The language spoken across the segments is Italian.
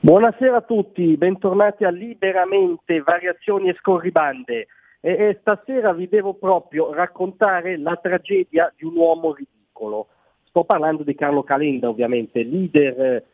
Buonasera a tutti, bentornati a Liberamente, variazioni e scorribande. E stasera vi devo proprio raccontare la tragedia di un uomo ridicolo. Sto parlando di Carlo Calenda, ovviamente, leader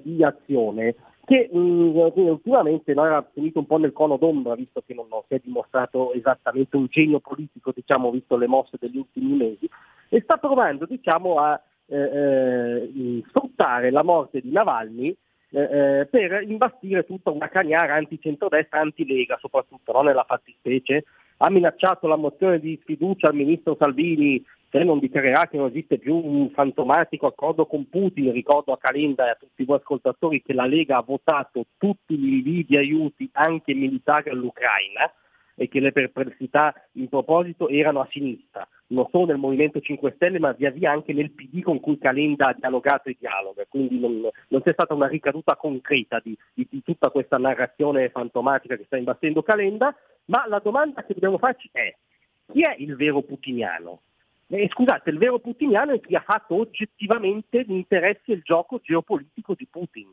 di Azione, che ultimamente era finito un po' nel cono d'ombra, visto che non si è dimostrato esattamente un genio politico, diciamo, visto le mosse degli ultimi mesi, e sta provando, diciamo, a sfruttare la morte di Navalny per imbastire tutta una cagnara anti-centrodestra, anti-Lega soprattutto, no? Nella fattispecie ha minacciato la mozione di sfiducia al ministro Salvini se non dichiarerà che non esiste più un fantomatico accordo con Putin. Ricordo a Calenda e a tutti voi ascoltatori che la Lega ha votato tutti gli invii di aiuti anche militari all'Ucraina e che le perplessità in proposito erano a sinistra, non solo nel Movimento 5 Stelle ma via via anche nel PD, con cui Calenda ha dialogato e dialoga, quindi non c'è stata una ricaduta concreta di tutta questa narrazione fantomatica che sta imbastendo Calenda. Ma la domanda che dobbiamo farci è: chi è il vero putiniano? Scusate, il vero putiniano è chi ha fatto oggettivamente gli interessi e il gioco geopolitico di Putin.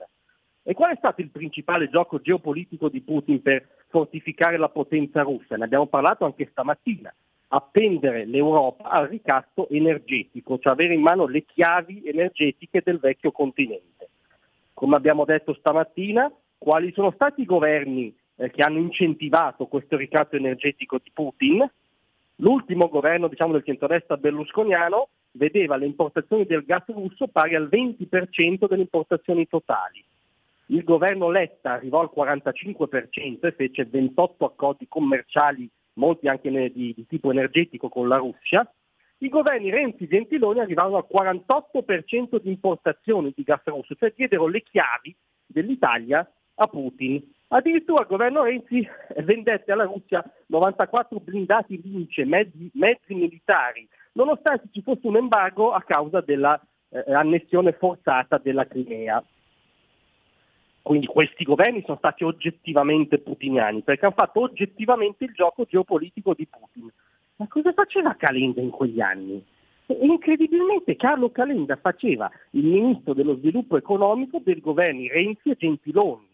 E qual è stato il principale gioco geopolitico di Putin per fortificare la potenza russa? Ne abbiamo parlato anche stamattina. Appendere l'Europa al ricatto energetico, cioè avere in mano le chiavi energetiche del vecchio continente. Come abbiamo detto stamattina, quali sono stati i governi che hanno incentivato questo ricatto energetico di Putin? L'ultimo governo, diciamo, del centrodestra berlusconiano vedeva le importazioni del gas russo pari al 20% delle importazioni totali. Il governo Letta arrivò al 45% e fece 28 accordi commerciali, molti anche di tipo energetico, con la Russia. I governi Renzi e Gentiloni arrivarono al 48% di importazioni di gas russo, cioè diedero le chiavi dell'Italia a Putin. Addirittura il governo Renzi vendette alla Russia 94 blindati Lince, mezzi militari, nonostante ci fosse un embargo a causa della annessione forzata della Crimea. Quindi questi governi sono stati oggettivamente putiniani, perché hanno fatto oggettivamente il gioco geopolitico di Putin. Ma cosa faceva Calenda in quegli anni? E incredibilmente Carlo Calenda faceva il ministro dello sviluppo economico dei governi Renzi e Gentiloni.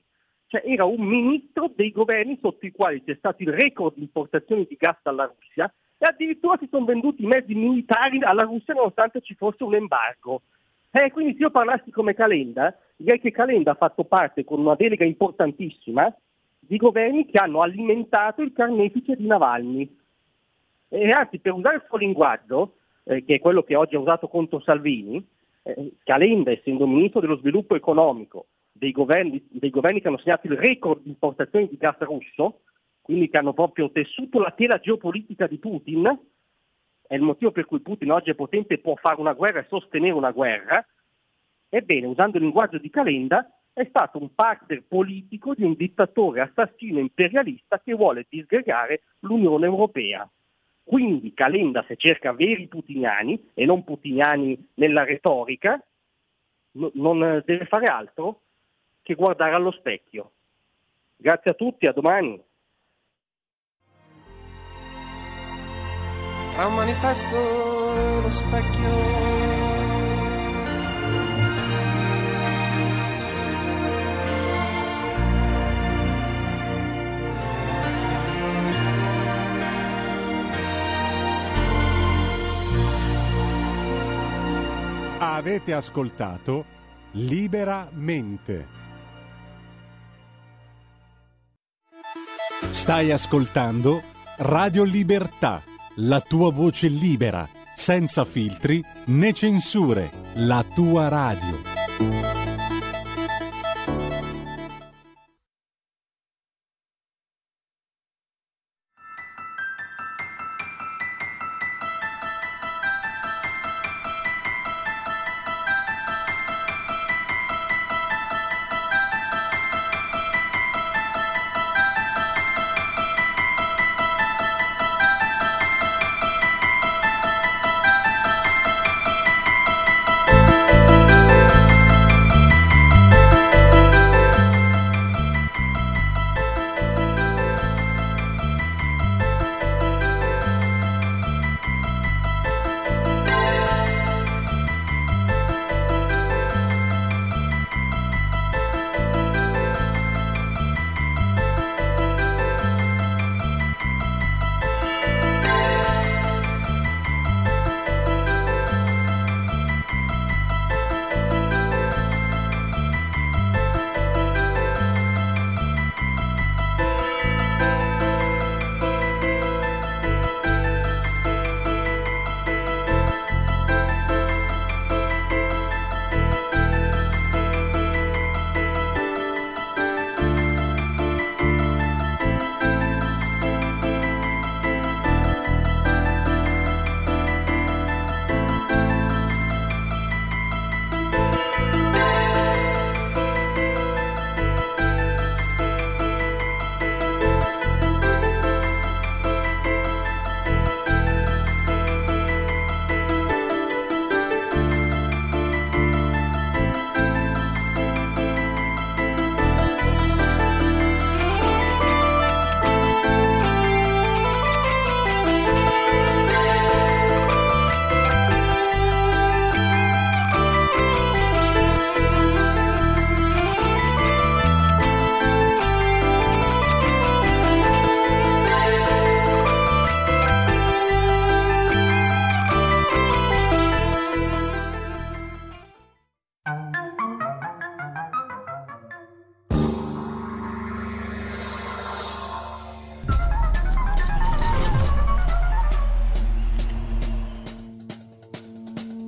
Cioè era un ministro dei governi sotto i quali c'è stato il record di importazioni di gas dalla Russia e addirittura si sono venduti i mezzi militari alla Russia nonostante ci fosse un embargo. Quindi se io parlassi come Calenda, direi che Calenda ha fatto parte, con una delega importantissima, di governi che hanno alimentato il carnefice di Navalny. E anzi, per usare il suo linguaggio, che è quello che oggi ha usato contro Salvini, Calenda, essendo ministro dello sviluppo economico dei governi che hanno segnato il record di importazioni di gas russo, quindi che hanno proprio tessuto la tela geopolitica di Putin, è il motivo per cui Putin oggi è potente e può fare una guerra e sostenere una guerra. Ebbene, usando il linguaggio di Calenda, è stato un partner politico di un dittatore assassino imperialista che vuole disgregare l'Unione Europea. Quindi Calenda, se cerca veri putiniani e non putiniani nella retorica, non deve fare altro che guardare allo specchio. Grazie a tutti, a domani. Tra un manifesto e lo specchio, avete ascoltato Liberamente. Stai ascoltando Radio Libertà, la tua voce libera, senza filtri né censure, la tua radio.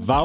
Va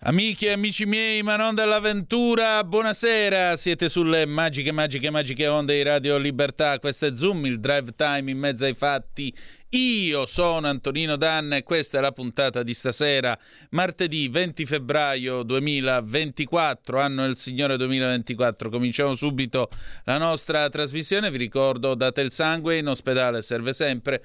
Amiche e amici miei, ma non dell'avventura, buonasera, siete sulle magiche onde di Radio Libertà, questo è Zoom, il drive time in mezzo ai fatti. Io sono Antonino Danna e questa è la puntata di stasera, martedì 20 febbraio 2024, anno del Signore 2024. Cominciamo subito la nostra trasmissione, vi ricordo, date il sangue, in ospedale serve sempre,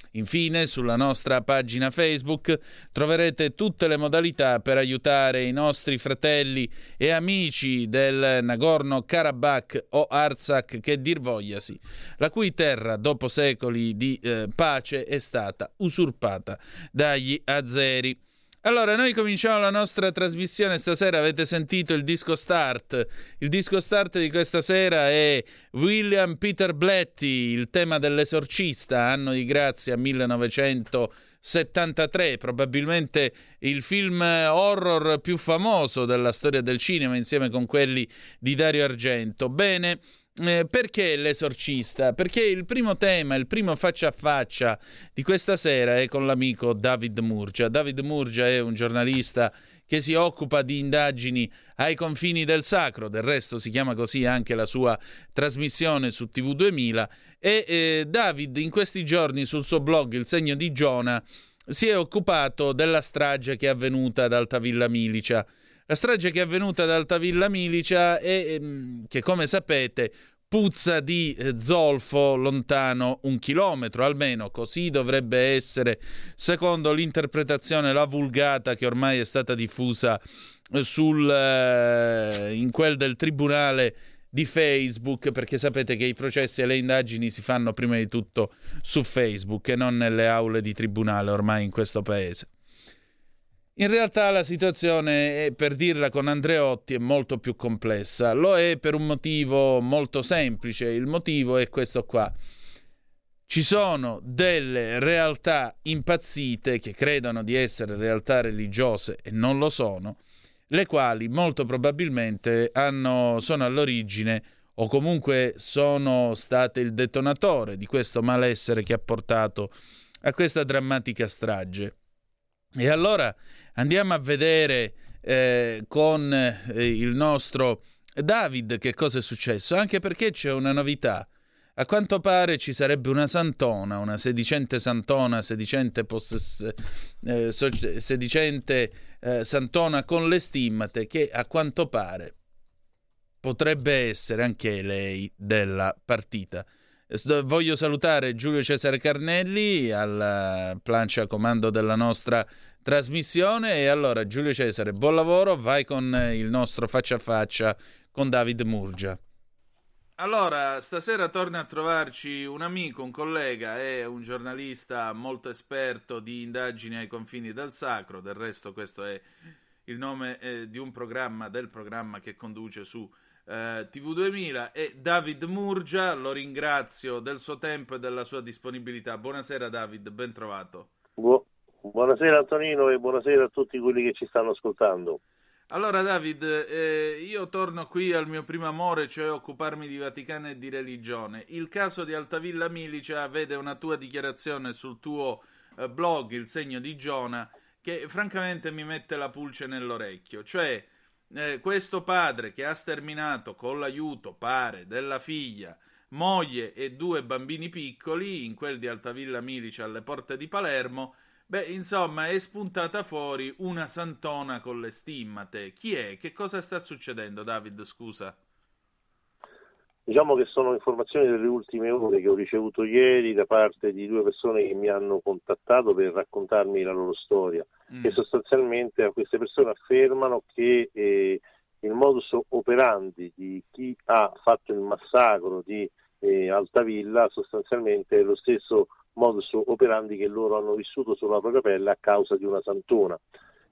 Infine, sulla nostra pagina Facebook troverete tutte le modalità per aiutare i nostri fratelli e amici del Nagorno-Karabakh o Artsakh, che dir vogliasi, la cui terra dopo secoli di pace è stata usurpata dagli azeri. Allora, noi cominciamo la nostra trasmissione stasera, avete sentito il disco start di questa sera è William Peter Blatty, il tema dell'Esorcista, anno di grazia 1973, probabilmente il film horror più famoso della storia del cinema insieme con quelli di Dario Argento. Bene, perché l'Esorcista? Perché il primo tema, il primo faccia a faccia di questa sera è con l'amico David Murgia. David Murgia è un giornalista che si occupa di indagini ai confini del sacro, del resto si chiama così anche la sua trasmissione su TV 2000, e David in questi giorni sul suo blog Il Segno di Giona si è occupato della strage che è avvenuta ad Altavilla Milicia. La strage che è avvenuta ad Altavilla Milicia e che, come sapete, puzza di zolfo lontano 1 chilometro, almeno così dovrebbe essere, secondo l'interpretazione, la vulgata, che ormai è stata diffusa in quel del tribunale di Facebook, perché sapete che i processi e le indagini si fanno prima di tutto su Facebook e non nelle aule di tribunale ormai in questo paese. In realtà la situazione, per dirla con Andreotti, è molto più complessa. Lo è per un motivo molto semplice. Il motivo è questo qua. Ci sono delle realtà impazzite che credono di essere realtà religiose e non lo sono, le quali molto probabilmente sono all'origine o comunque sono state il detonatore di questo malessere che ha portato a questa drammatica strage. E allora andiamo a vedere con il nostro David che cosa è successo, anche perché c'è una novità. A quanto pare ci sarebbe una santona, una sedicente santona con le stimmate, che a quanto pare potrebbe essere anche lei della partita. Voglio salutare Giulio Cesare Carnelli alla plancia comando della nostra trasmissione. E allora, Giulio Cesare, buon lavoro, vai con il nostro faccia a faccia con David Murgia. Allora, stasera torna a trovarci un amico, un collega, è un giornalista molto esperto di indagini ai confini del sacro, del resto questo è il nome di un programma, del programma che conduce su TV 2000, e David Murgia, lo ringrazio del suo tempo e della sua disponibilità. Buonasera David, ben trovato. Buonasera Antonino e buonasera a tutti quelli che ci stanno ascoltando. Allora David, io torno qui al mio primo amore, cioè occuparmi di Vaticano e di religione. Il caso di Altavilla Milicia vede una tua dichiarazione sul tuo blog Il Segno di Giona che francamente mi mette la pulce nell'orecchio, cioè questo padre che ha sterminato, con l'aiuto pare della figlia, moglie e 2 bambini piccoli in quel di Altavilla Milicia alle porte di Palermo, insomma è spuntata fuori una santona con le stimmate. Chi è? Che cosa sta succedendo David, scusa? Diciamo che sono informazioni delle ultime ore che ho ricevuto ieri da parte di 2 persone che mi hanno contattato per raccontarmi la loro storia. Che sostanzialmente queste persone affermano che il modus operandi di chi ha fatto il massacro di Altavilla, sostanzialmente lo stesso modus operandi che loro hanno vissuto sulla propria pelle a causa di una santona.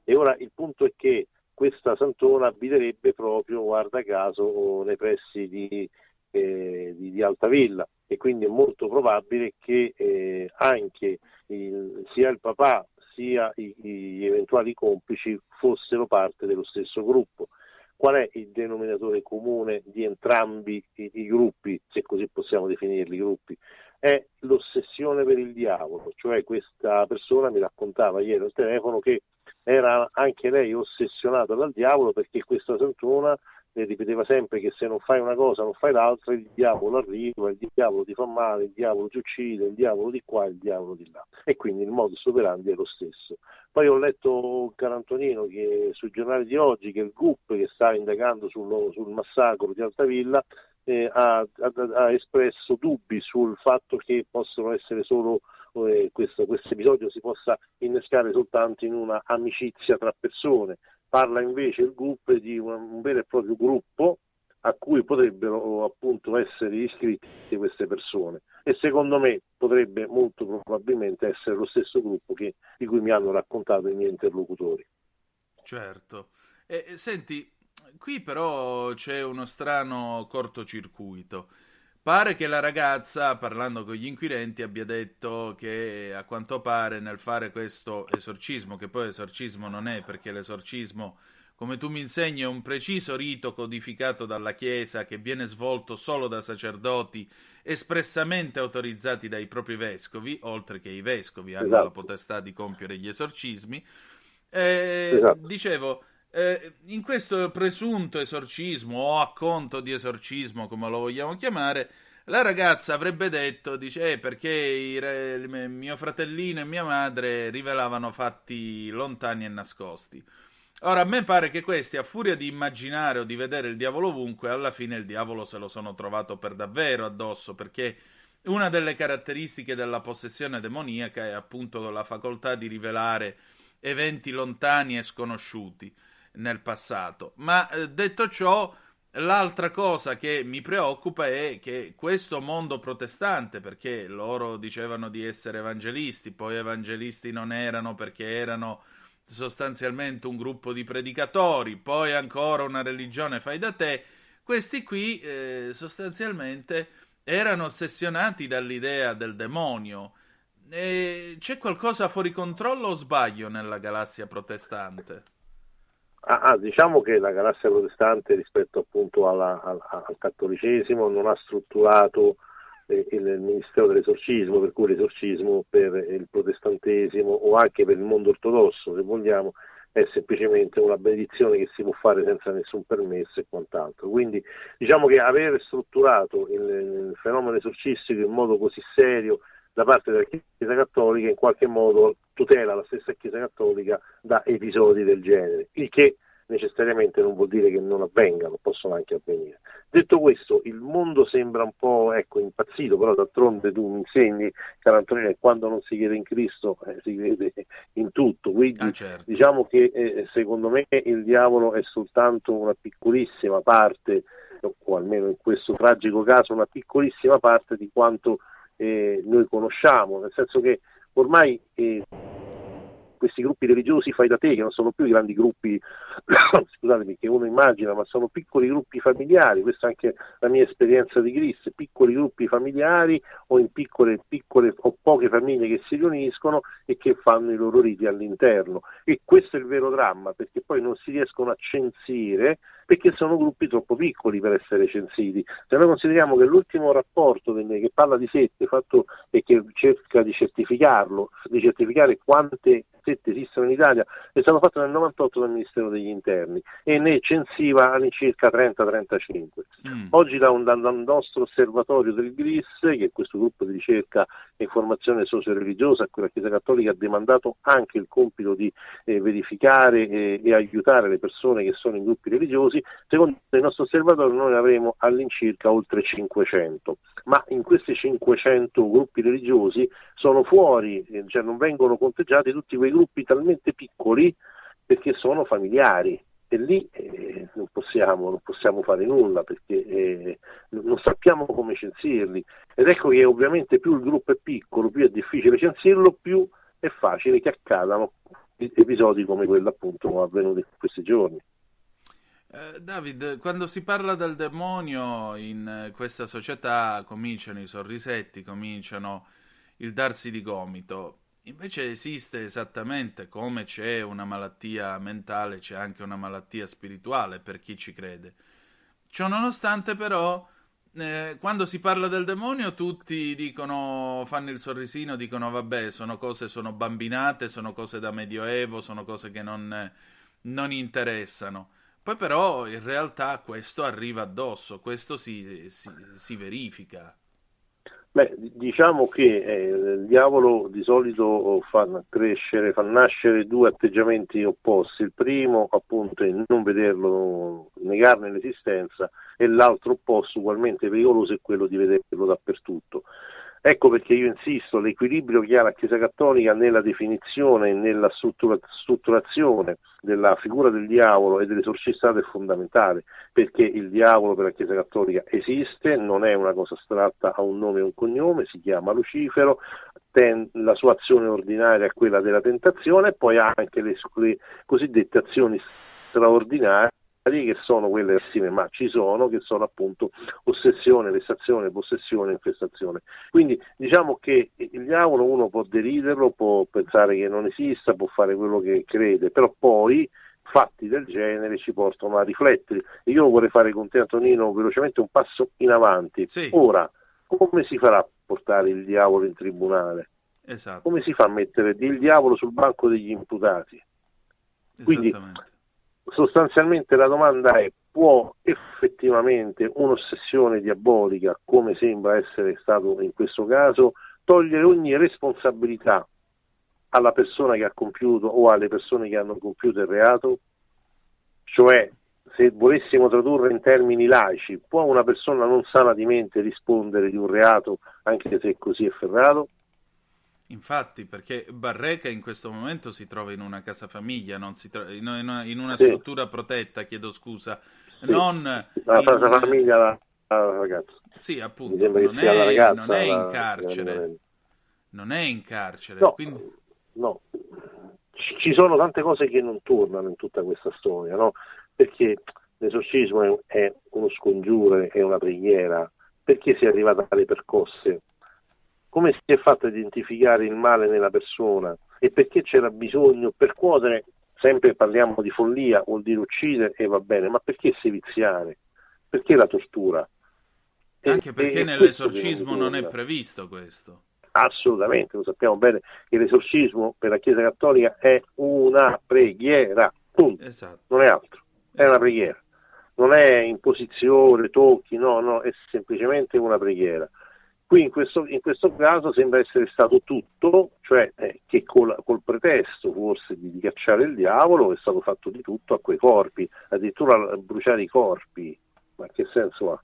E ora il punto è che questa santona abiterebbe proprio, guarda caso, nei pressi di Altavilla, e quindi è molto probabile che anche sia il papà sia gli eventuali complici fossero parte dello stesso gruppo. Qual è il denominatore comune di entrambi i gruppi, se così possiamo definirli gruppi? È l'ossessione per il diavolo, cioè questa persona mi raccontava ieri al telefono che era anche lei ossessionata dal diavolo, perché questa santona le ripeteva sempre che se non fai una cosa non fai l'altra, il diavolo arriva, il diavolo ti fa male, il diavolo ti uccide, il diavolo di qua, il diavolo di là. E quindi il modus operandi è lo stesso. Poi ho letto Carantonino che sul giornale di oggi che il GUP, che stava indagando sul massacro di Altavilla, ha espresso dubbi sul fatto che possono essere solo questo episodio si possa innescare soltanto in una amicizia tra persone. Parla invece il GUP di un vero e proprio gruppo a cui potrebbero appunto essere iscritti queste persone, e secondo me potrebbe molto probabilmente essere lo stesso gruppo di cui mi hanno raccontato i miei interlocutori. Certo. Senti, qui però c'è uno strano cortocircuito. Pare che la ragazza, parlando con gli inquirenti, abbia detto che a quanto pare nel fare questo esorcismo, che poi esorcismo non è, perché l'esorcismo, come tu mi insegni, è un preciso rito codificato dalla Chiesa che viene svolto solo da sacerdoti espressamente autorizzati dai propri vescovi, oltre che i vescovi hanno la potestà di compiere gli esorcismi. Dicevo... in questo presunto esorcismo o acconto di esorcismo, come lo vogliamo chiamare, la ragazza avrebbe detto, dice, perché mio fratellino e mia madre rivelavano fatti lontani e nascosti. Ora, a me pare che questi, a furia di immaginare o di vedere il diavolo ovunque, alla fine il diavolo se lo sono trovato per davvero addosso, perché una delle caratteristiche della possessione demoniaca è appunto la facoltà di rivelare eventi lontani e sconosciuti nel passato. Ma detto ciò, l'altra cosa che mi preoccupa è che questo mondo protestante, perché loro dicevano di essere evangelisti, poi evangelisti non erano perché erano sostanzialmente un gruppo di predicatori, poi ancora una religione fai da te, questi qui sostanzialmente erano ossessionati dall'idea del demonio. C'è qualcosa fuori controllo o sbaglio nella galassia protestante? Diciamo che la galassia protestante, rispetto appunto al cattolicesimo, non ha strutturato il ministero dell'esorcismo, per cui l'esorcismo per il protestantesimo o anche per il mondo ortodosso, se vogliamo, è semplicemente una benedizione che si può fare senza nessun permesso e quant'altro. Quindi diciamo che aver strutturato il fenomeno esorcistico in modo così serio da parte della Chiesa Cattolica in qualche modo tutela la stessa Chiesa Cattolica da episodi del genere, il che necessariamente non vuol dire che non avvengano, possono anche avvenire. Detto questo, il mondo sembra un po' impazzito, però d'altronde tu mi insegni, caro Antonino, che quando non si crede in Cristo si crede in tutto, quindi certo. Diciamo che secondo me il diavolo è soltanto una piccolissima parte, o almeno in questo tragico caso una piccolissima parte di quanto noi conosciamo, nel senso che ormai questi gruppi religiosi fai da te, che non sono più i grandi gruppi scusatemi, che uno immagina, ma sono piccoli gruppi familiari. Questa è anche la mia esperienza di Gris, piccoli gruppi familiari o in piccole o poche famiglie che si riuniscono e che fanno i loro riti all'interno, e questo è il vero dramma, perché poi non si riescono a censire, perché sono gruppi troppo piccoli per essere censiti. Se noi consideriamo che l'ultimo rapporto che parla di sette fatto e che cerca di certificare quante sette esistono in Italia, è stato fatto nel 1998 dal Ministero degli Interni e ne censiva all'incirca 30-35. Oggi da un nostro osservatorio del GRIS, che è questo gruppo di ricerca e formazione socio-religiosa a cui la Chiesa Cattolica ha demandato anche il compito di verificare e aiutare le persone che sono in gruppi religiosi, secondo il nostro osservatorio noi avremo all'incirca oltre 500, ma in questi 500 gruppi religiosi sono fuori, cioè non vengono conteggiati tutti quei gruppi talmente piccoli perché sono familiari, e lì non possiamo fare nulla, perché non sappiamo come censirli, ed ecco che ovviamente più il gruppo è piccolo, più è difficile censirlo, più è facile che accadano episodi come quello appunto avvenuto in questi giorni. David, quando si parla del demonio in questa società cominciano i sorrisetti, cominciano il darsi di gomito. Invece esiste, esattamente come c'è una malattia mentale, c'è anche una malattia spirituale per chi ci crede. Ciononostante però, quando si parla del demonio tutti dicono, fanno il sorrisino, dicono vabbè, sono bambinate, sono cose da medioevo, sono cose che non interessano. Poi però in realtà questo arriva addosso, questo si verifica. Beh, diciamo che il diavolo di solito fa nascere due atteggiamenti opposti. Il primo appunto è non vederlo, negarne l'esistenza, e l'altro opposto ugualmente pericoloso è quello di vederlo dappertutto. Ecco perché io insisto, l'equilibrio che ha la Chiesa Cattolica nella definizione e nella strutturazione della figura del diavolo e dell'esorcista è fondamentale, perché il diavolo per la Chiesa Cattolica esiste, non è una cosa astratta, ha un nome e un cognome, si chiama Lucifero, la sua azione ordinaria è quella della tentazione, e poi ha anche le cosiddette azioni straordinarie, che sono quelle assieme, ma ci sono, che sono appunto ossessione, vessazione, possessione, infestazione. Quindi diciamo che il diavolo uno può deriderlo, può pensare che non esista, può fare quello che crede, però poi fatti del genere ci portano a riflettere. Io vorrei fare con te, Antonino, velocemente un passo in avanti. Sì. Ora, come si farà a portare il diavolo in tribunale? Esatto. Come si fa a mettere il diavolo sul banco degli imputati? Quindi sostanzialmente la domanda è: può effettivamente un'ossessione diabolica, come sembra essere stato in questo caso, togliere ogni responsabilità alla persona che ha compiuto o alle persone che hanno compiuto il reato? Cioè, se volessimo tradurre in termini laici, può una persona non sana di mente rispondere di un reato anche se così è ferrato? Infatti, perché Barreca in questo momento si trova in una casa famiglia, in una sì, struttura protetta, chiedo scusa, sì, non la casa famiglia, la ragazza. Sì, appunto, non è in carcere. No, quindi no, ci sono tante cose che non tornano in tutta questa storia, no? Perché l'esorcismo è uno scongiuro, è una preghiera. Perché si è arrivata alle percosse? Come si è fatto a identificare il male nella persona e perché c'era bisogno percuotere? Sempre parliamo di follia, vuol dire uccidere e va bene, ma perché seviziare? Perché la tortura? Anche perché nell'esorcismo non è previsto questo. Assolutamente, lo sappiamo bene che l'esorcismo per la Chiesa Cattolica è una preghiera, punto. Esatto. Non è altro, è una preghiera. Non è imposizione, tocchi, no, è semplicemente una preghiera. Qui in questo caso sembra essere stato tutto, cioè che col pretesto forse di cacciare il diavolo è stato fatto di tutto a quei corpi, addirittura bruciare i corpi. Ma che senso ha?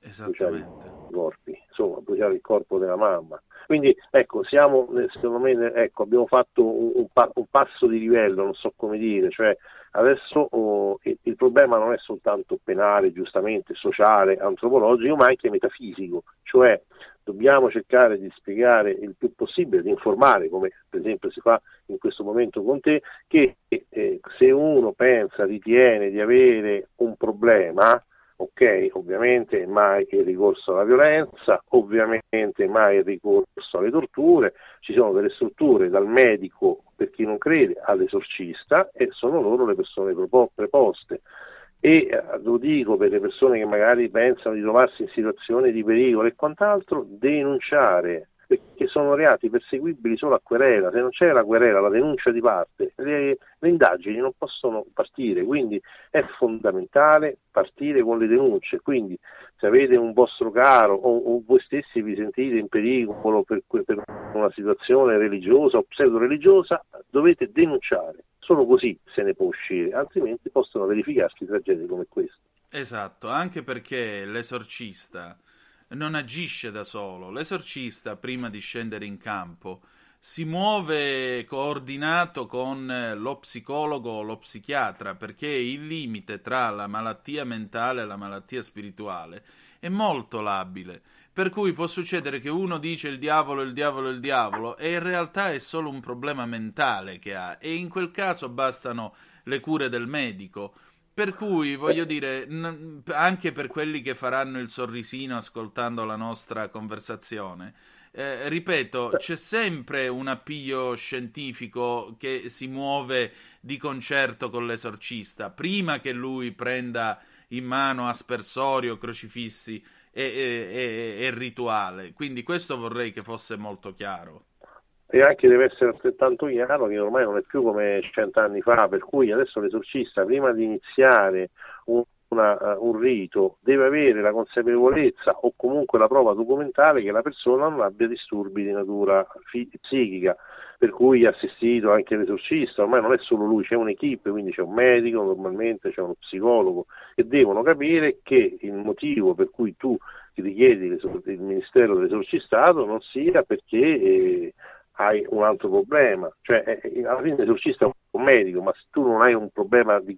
Esattamente. Bruciare i corpi, insomma, bruciare il corpo della mamma. Quindi ecco, siamo, secondo me, ecco, abbiamo fatto un passo di livello, non so come dire, cioè adesso il problema non è soltanto penale, giustamente, sociale, antropologico, ma anche metafisico, cioè dobbiamo cercare di spiegare il più possibile, di informare, come per esempio si fa in questo momento con te, che se uno pensa, ritiene di avere un problema, ok, ovviamente mai il ricorso alla violenza, ovviamente mai il ricorso alle torture, ci sono delle strutture dal medico, per chi non crede, all'esorcista, e sono loro le persone preposte. E lo dico per le persone che magari pensano di trovarsi in situazioni di pericolo e quant'altro, denunciare, perché sono reati perseguibili solo a querela. Se non c'è la querela, la denuncia di parte, le indagini non possono partire, quindi è fondamentale partire con le denunce. Quindi se avete un vostro caro o voi stessi vi sentite in pericolo per una situazione religiosa o pseudo-religiosa, dovete denunciare, solo così se ne può uscire, altrimenti possono verificarsi tragedie come questa. Esatto, anche perché l'esorcista non agisce da solo. L'esorcista, prima di scendere in campo, si muove coordinato con lo psicologo o lo psichiatra, perché il limite tra la malattia mentale e la malattia spirituale è molto labile, per cui può succedere che uno dice il diavolo, il diavolo, il diavolo, e in realtà è solo un problema mentale che ha, e in quel caso bastano le cure del medico. Per cui, voglio dire, anche per quelli che faranno il sorrisino ascoltando la nostra conversazione, ripeto, c'è sempre un appiglio scientifico che si muove di concerto con l'esorcista, prima che lui prenda in mano aspersorio, crocifissi e rituale. Quindi questo vorrei che fosse molto chiaro. E anche deve essere altrettanto chiaro che ormai non è più come 100 anni fa, per cui adesso l'esorcista, prima di iniziare un rito, deve avere la consapevolezza o comunque la prova documentale che la persona non abbia disturbi di natura psichica, per cui è assistito anche l'esorcista. Ormai non è solo lui, c'è un'equipe, quindi c'è un medico, normalmente c'è uno psicologo, e devono capire che il motivo per cui tu ti richiedi il ministero dell'esorcistato non sia perché hai un altro problema, cioè alla fine l'esorcista è un medico, ma se tu non hai un problema per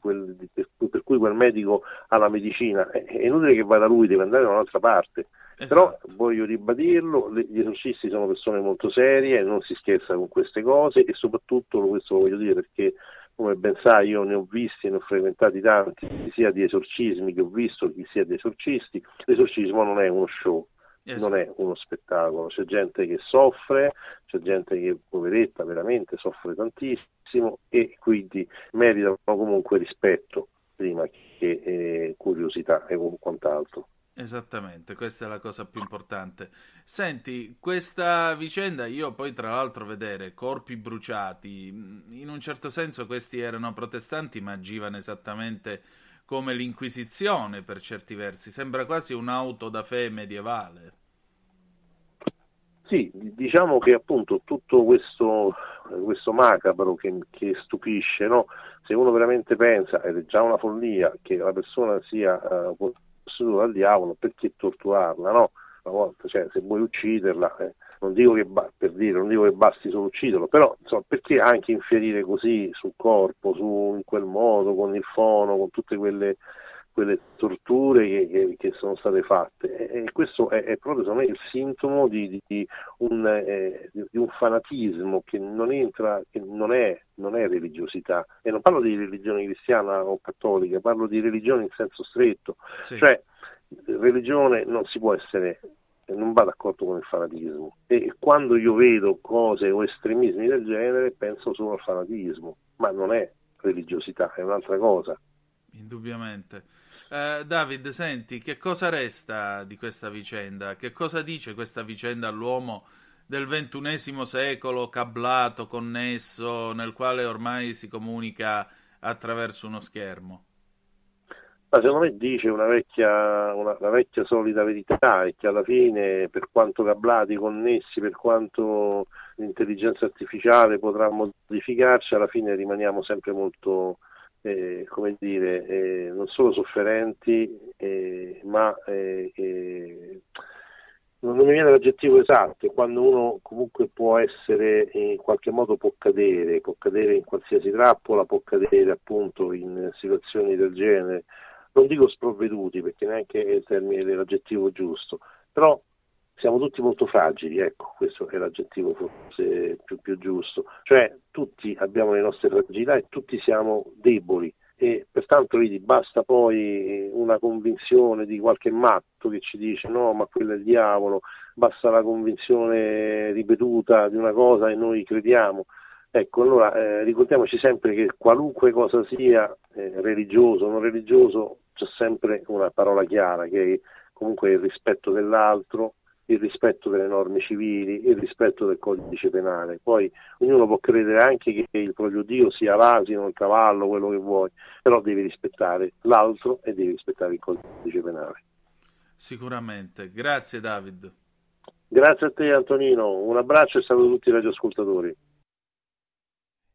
cui quel medico ha la medicina, è inutile che vada lui, deve andare da un'altra parte. Esatto. Però voglio ribadirlo, gli esorcisti sono persone molto serie, non si scherza con queste cose, e soprattutto questo lo voglio dire perché, come ben sai, io ne ho visti, ne ho frequentati tanti, sia di esorcismi che ho visto, sia di esorcisti. L'esorcismo non è uno show. Esatto. Non è uno spettacolo, c'è gente che soffre, c'è gente che, poveretta, veramente soffre tantissimo, e quindi meritano comunque rispetto prima che curiosità e quant'altro. Esattamente, questa è la cosa più importante. Senti, questa vicenda, io poi tra l'altro vedere corpi bruciati, in un certo senso questi erano protestanti ma agivano esattamente come l'Inquisizione per certi versi, sembra quasi un'auto da fè medievale. Sì, diciamo che appunto tutto questo macabro che stupisce, no? Se uno veramente pensa, ed è già una follia, che la persona sia posseduta dal diavolo, perché torturarla, no? Una volta, cioè, se vuoi ucciderla, non dico che basti solo ucciderlo, però insomma, perché anche infierire così sul corpo, in quel modo, con il fono, con tutte quelle torture che sono state fatte, e questo è proprio, secondo me, il sintomo di un fanatismo che non entra, che non è religiosità, e non parlo di religione cristiana o cattolica, parlo di religione in senso stretto, sì. Cioè religione non si può essere, non va d'accordo con il fanatismo, e quando io vedo cose o estremismi del genere penso solo al fanatismo, ma non è religiosità, è un'altra cosa. Indubbiamente. David, senti, che cosa resta di questa vicenda? Che cosa dice questa vicenda all'uomo del XXI secolo, cablato, connesso, nel quale ormai si comunica attraverso uno schermo? Ma secondo me dice una vecchia solida verità, è che alla fine, per quanto cablati, connessi, per quanto l'intelligenza artificiale potrà modificarci, alla fine rimaniamo sempre molto, non solo sofferenti, ma non mi viene l'aggettivo esatto, quando uno comunque può essere, in qualche modo può cadere in qualsiasi trappola, può cadere appunto in situazioni del genere. Non dico sprovveduti, perché neanche è il termine dell'aggettivo giusto, però siamo tutti molto fragili, ecco, questo è l'aggettivo forse più giusto, cioè tutti abbiamo le nostre fragilità e tutti siamo deboli, e pertanto vedi, basta poi una convinzione di qualche matto che ci dice no, ma quello è il diavolo, basta la convinzione ripetuta di una cosa e noi crediamo. Ecco, allora ricordiamoci sempre che qualunque cosa sia, religioso o non religioso, c'è sempre una parola chiara, che è comunque il rispetto dell'altro, il rispetto delle norme civili, il rispetto del codice penale. Poi ognuno può credere anche che il proprio Dio sia l'asino, il cavallo, quello che vuoi, però devi rispettare l'altro e devi rispettare il codice penale. Sicuramente. Grazie David. Grazie a te Antonino, un abbraccio e saluto tutti i radioascoltatori.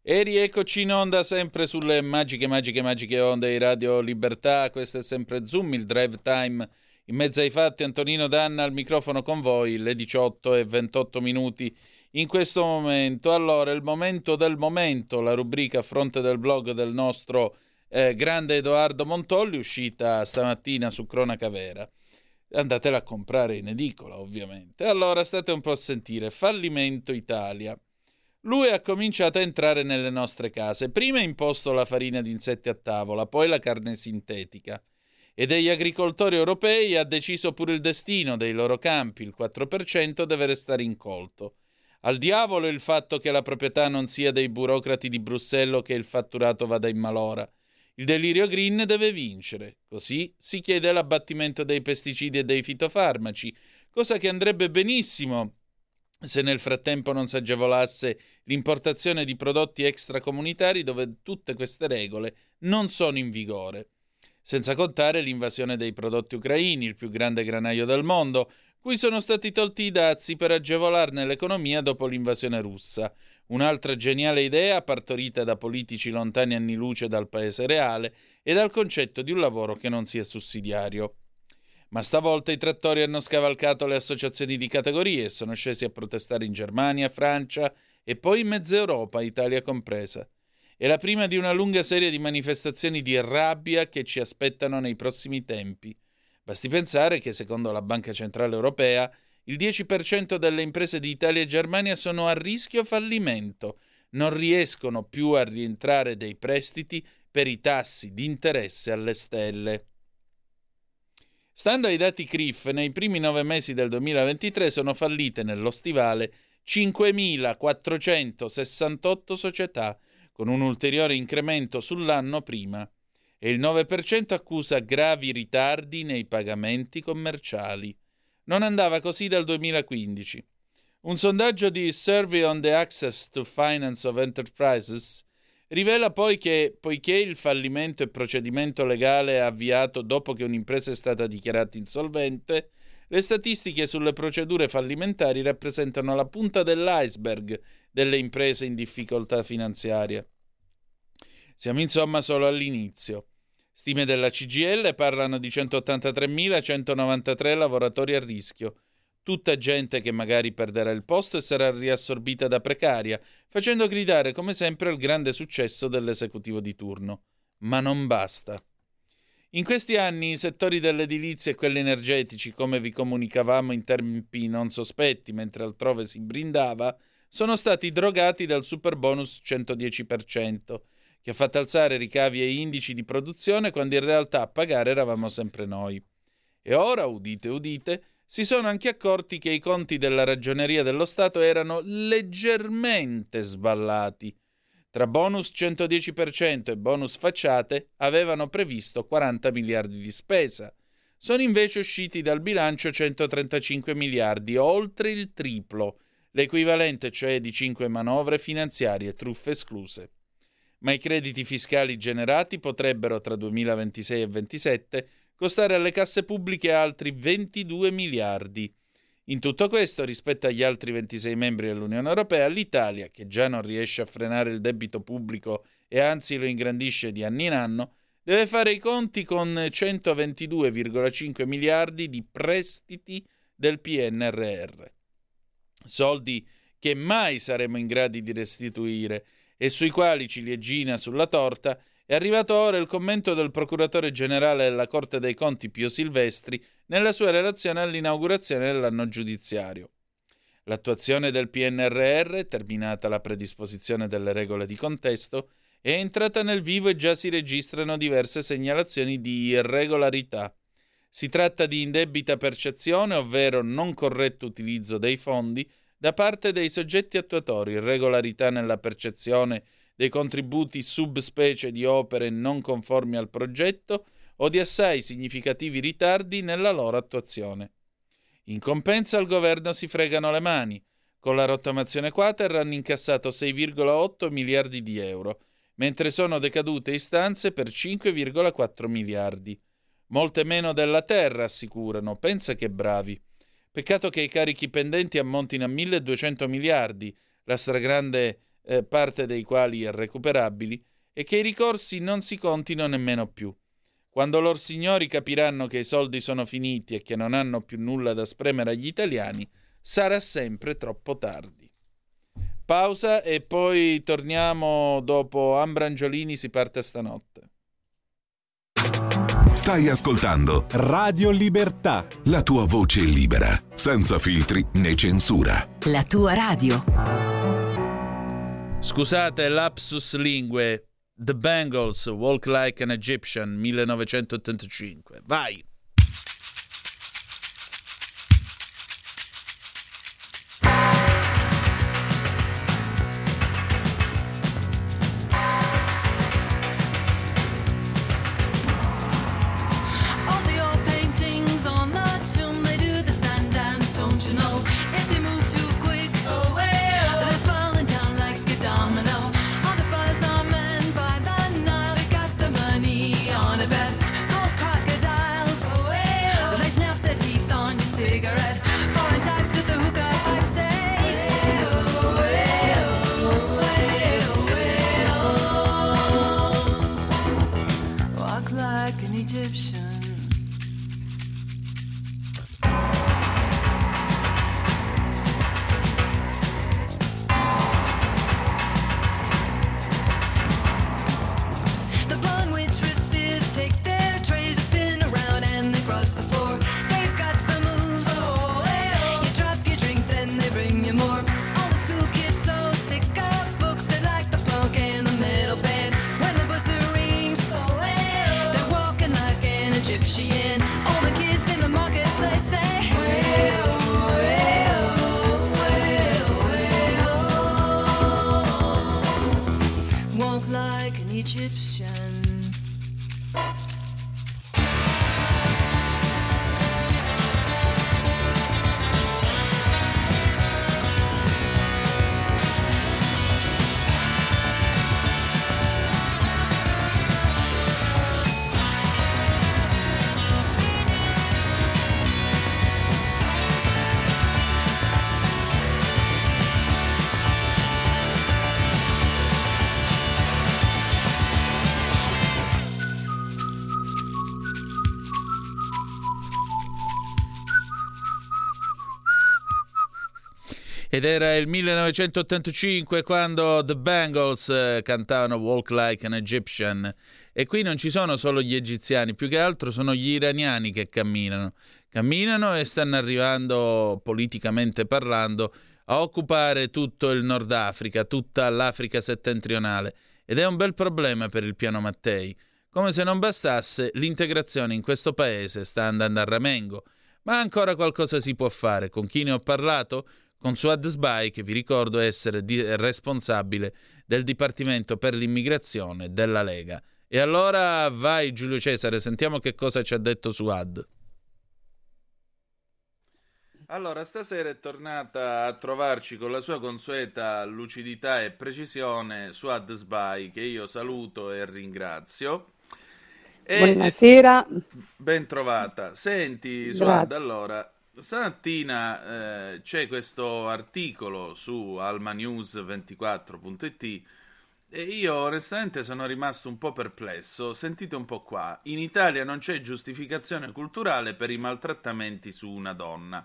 E rieccoci in onda sempre sulle magiche onde di Radio Libertà. Questo è sempre Zoom, il drive time in mezzo ai fatti. Antonino Danna al microfono con voi, le 18:28 in questo momento. Allora, il momento del momento, la rubrica Fronte del Blog del nostro grande Edoardo Montolli, uscita stamattina su Cronaca Vera. Andatela a comprare in edicola, ovviamente. Allora, state un po' a sentire. Fallimento Italia. Lui ha cominciato a entrare nelle nostre case. Prima ha imposto la farina di insetti a tavola, poi la carne sintetica. E degli agricoltori europei ha deciso pure il destino dei loro campi, il 4% deve restare incolto. Al diavolo il fatto che la proprietà non sia dei burocrati di Bruxelles, che il fatturato vada in malora. Il delirio green deve vincere. Così si chiede l'abbattimento dei pesticidi e dei fitofarmaci, cosa che andrebbe benissimo se nel frattempo non si agevolasse l'importazione di prodotti extracomunitari dove tutte queste regole non sono in vigore. Senza contare l'invasione dei prodotti ucraini, il più grande granaio del mondo, cui sono stati tolti i dazi per agevolarne l'economia dopo l'invasione russa. Un'altra geniale idea partorita da politici lontani anni luce dal paese reale e dal concetto di un lavoro che non sia sussidiario. Ma stavolta i trattori hanno scavalcato le associazioni di categorie e sono scesi a protestare in Germania, Francia e poi in mezza Europa, Italia compresa. È la prima di una lunga serie di manifestazioni di rabbia che ci aspettano nei prossimi tempi. Basti pensare che, secondo la Banca Centrale Europea, il 10% delle imprese di Italia e Germania sono a rischio fallimento, non riescono più a rientrare dei prestiti per i tassi di interesse alle stelle. Stando ai dati CRIF, nei primi 9 mesi del 2023 sono fallite nello stivale 5.468 società, con un ulteriore incremento sull'anno prima, e il 9% accusa gravi ritardi nei pagamenti commerciali. Non andava così dal 2015. Un sondaggio di Survey on the Access to Finance of Enterprises rivela poi che, poiché il fallimento è procedimento legale avviato dopo che un'impresa è stata dichiarata insolvente, le statistiche sulle procedure fallimentari rappresentano la punta dell'iceberg delle imprese in difficoltà finanziaria. Siamo insomma solo all'inizio. Stime della CGIL parlano di 183.193 lavoratori a rischio, tutta gente che magari perderà il posto e sarà riassorbita da precaria, facendo gridare come sempre il grande successo dell'esecutivo di turno. Ma non basta. In questi anni i settori dell'edilizia e quelli energetici, come vi comunicavamo in tempi non sospetti mentre altrove si brindava, sono stati drogati dal superbonus 110%, che ha fatto alzare ricavi e indici di produzione quando in realtà a pagare eravamo sempre noi. E ora, udite udite, si sono anche accorti che i conti della Ragioneria dello Stato erano leggermente sballati. Tra bonus 110% e bonus facciate avevano previsto 40 miliardi di spesa. Sono invece usciti dal bilancio 135 miliardi, oltre il triplo, l'equivalente cioè di 5 manovre finanziarie, truffe escluse. Ma i crediti fiscali generati potrebbero tra 2026 e 2027 costare alle casse pubbliche altri 22 miliardi. In tutto questo, rispetto agli altri 26 membri dell'Unione Europea, l'Italia, che già non riesce a frenare il debito pubblico e anzi lo ingrandisce di anno in anno, deve fare i conti con 122,5 miliardi di prestiti del PNRR. Soldi che mai saremo in grado di restituire e sui quali, ciliegina sulla torta, è arrivato ora il commento del procuratore generale della Corte dei Conti Pio Silvestri nella sua relazione all'inaugurazione dell'anno giudiziario. L'attuazione del PNRR, terminata la predisposizione delle regole di contesto, è entrata nel vivo e già si registrano diverse segnalazioni di irregolarità. Si tratta di indebita percezione, ovvero non corretto utilizzo dei fondi da parte dei soggetti attuatori, irregolarità nella percezione dei contributi subspecie di opere non conformi al progetto o di assai significativi ritardi nella loro attuazione. In compenso al governo si fregano le mani. Con la rottamazione quater hanno incassato 6,8 miliardi di euro, mentre sono decadute istanze per 5,4 miliardi. Molte meno della terra, assicurano, pensa che bravi. Peccato che i carichi pendenti ammontino a 1.200 miliardi, la stragrande parte dei quali irrecuperabili, e che i ricorsi non si contino nemmeno più. Quando lor signori capiranno che i soldi sono finiti e che non hanno più nulla da spremere agli italiani, sarà sempre troppo tardi. Pausa e poi torniamo dopo Ambrangiolini, si parte stanotte. Stai ascoltando Radio Libertà, la tua voce libera, senza filtri né censura. La tua radio. Scusate, lapsus lingue. The Bangles, Walk Like an Egyptian, 1985. Vai! Ed era il 1985 quando The Bangles cantavano Walk Like an Egyptian. E qui non ci sono solo gli egiziani, più che altro sono gli iraniani che camminano. Camminano e stanno arrivando, politicamente parlando, a occupare tutto il Nord Africa, tutta l'Africa settentrionale. Ed è un bel problema per il piano Mattei. Come se non bastasse, l'integrazione in questo paese sta andando a ramengo. Ma ancora qualcosa si può fare. Con chi ne ho parlato? Con Suad Sbai, che vi ricordo essere responsabile del Dipartimento per l'Immigrazione della Lega. E allora vai Giulio Cesare, sentiamo che cosa ci ha detto Suad. Allora, stasera è tornata a trovarci con la sua consueta lucidità e precisione Suad Sbai, che io saluto e ringrazio. E buonasera. Ben trovata. Senti Suad, grazie. Allora... stamattina c'è questo articolo su almanews24.it e io onestamente sono rimasto un po' perplesso. Sentite un po' qua. In Italia non c'è giustificazione culturale per i maltrattamenti su una donna,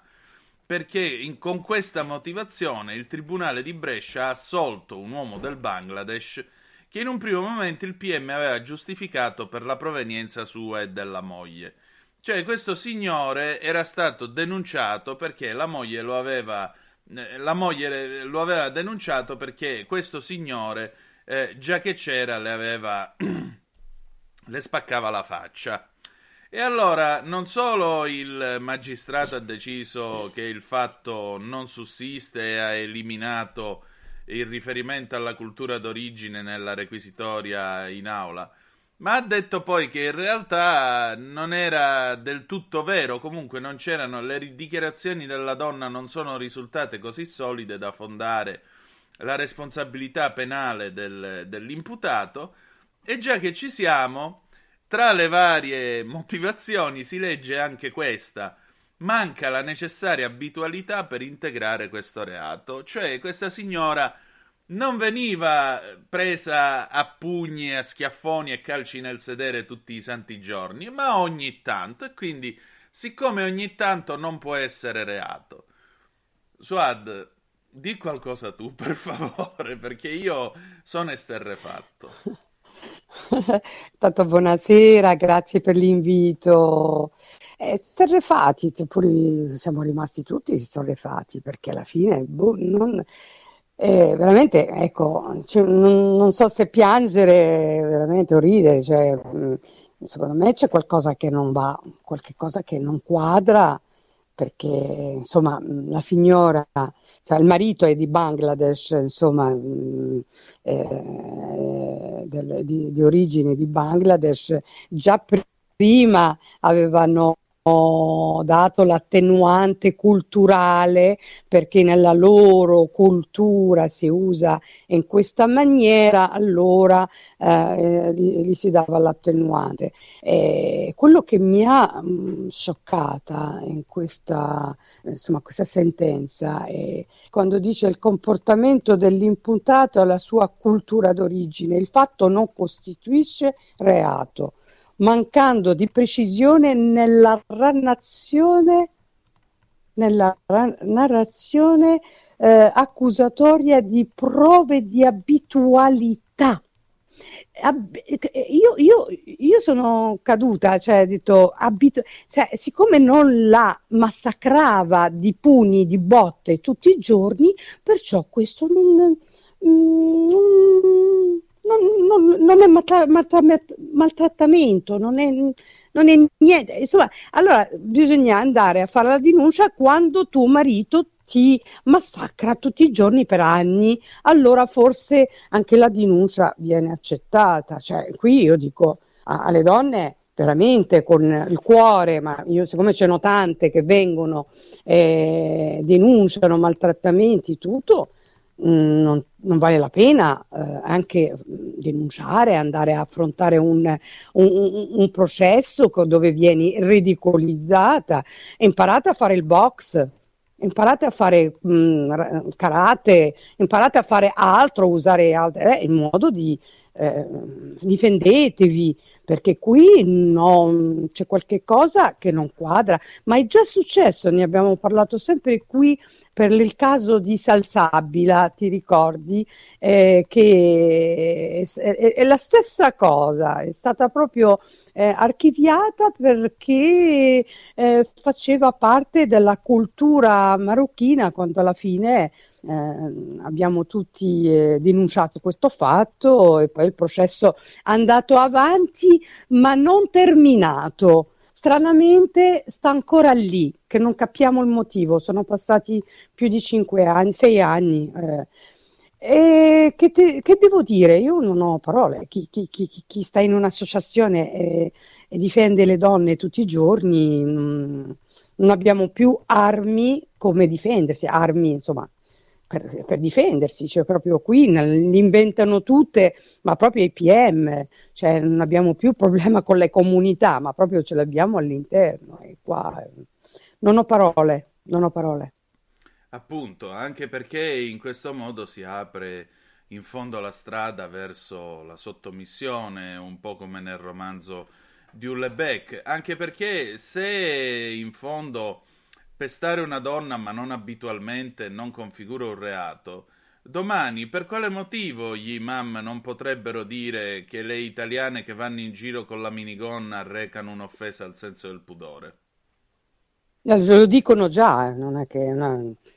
perché con questa motivazione il tribunale di Brescia ha assolto un uomo del Bangladesh che in un primo momento il PM aveva giustificato per la provenienza sua e della moglie. Cioè, questo signore era stato denunciato perché la moglie lo aveva denunciato perché questo signore, già che c'era, le spaccava la faccia. E allora non solo il magistrato ha deciso che il fatto non sussiste e ha eliminato il riferimento alla cultura d'origine nella requisitoria in aula, ma ha detto poi che in realtà non era del tutto vero, comunque non c'erano, le dichiarazioni della donna non sono risultate così solide da fondare la responsabilità penale dell'imputato. E già che ci siamo, tra le varie motivazioni si legge anche questa: manca la necessaria abitualità per integrare questo reato. Cioè, questa signora non veniva presa a pugni, a schiaffoni e calci nel sedere tutti i santi giorni, ma ogni tanto, e quindi, siccome ogni tanto non può essere reato. Suad, Di qualcosa tu, per favore, perché io sono esterrefatto. Tanto buonasera, grazie per l'invito. Esterrefatti, pure siamo rimasti tutti esterrefatti, perché alla fine veramente, ecco, cioè, non so se piangere veramente o ridere, cioè, secondo me c'è qualcosa che non va, qualche cosa che non quadra, perché insomma la signora, cioè il marito è di Bangladesh, insomma di origine di Bangladesh, già prima avevano dato l'attenuante culturale, perché nella loro cultura si usa in questa maniera, allora gli si dava l'attenuante. Quello che mi ha scioccata in questa sentenza è quando dice il comportamento dell'imputato alla sua cultura d'origine, il fatto non costituisce reato, mancando di precisione nella narrazione accusatoria di prove di abitualità. Io sono caduta, cioè ho detto siccome non la massacrava di pugni, di botte tutti i giorni, perciò questo non è maltrattamento, non è niente. Insomma, allora bisogna andare a fare la denuncia quando tuo marito ti massacra tutti i giorni per anni, allora forse anche la denuncia viene accettata. Cioè, qui io dico alle donne veramente con il cuore, ma io, siccome ce n'ho tante che vengono, denunciano maltrattamenti, tutto, non vale la pena anche denunciare, andare a affrontare un processo dove vieni ridicolizzata. Imparate a fare il box, imparate a fare karate, imparate a fare altro, usare altro, in modo di difendetevi, perché qui non c'è qualche cosa che non quadra. Ma è già successo, ne abbiamo parlato sempre qui per il caso di Salsabila, ti ricordi? Che è la stessa cosa, è stata proprio archiviata perché faceva parte della cultura marocchina, quando alla fine abbiamo tutti denunciato questo fatto, e poi il processo è andato avanti ma non terminato. Stranamente sta ancora lì, che non capiamo il motivo. Sono passati più di 5 anni, 6 anni. E che devo dire? Io non ho parole. Chi sta in un'associazione e difende le donne tutti i giorni, non abbiamo più armi come difendersi, armi insomma per difendersi, cioè proprio qui li inventano tutte, ma proprio i PM, cioè non abbiamo più problema con le comunità, ma proprio ce l'abbiamo all'interno, e qua non ho parole. Appunto, anche perché in questo modo si apre in fondo la strada verso la sottomissione, un po' come nel romanzo di Houellebecq, anche perché se in fondo pestare una donna, ma non abitualmente, non configura un reato, domani per quale motivo gli imam non potrebbero dire che le italiane che vanno in giro con la minigonna recano un'offesa al senso del pudore? Lo dicono già, non è che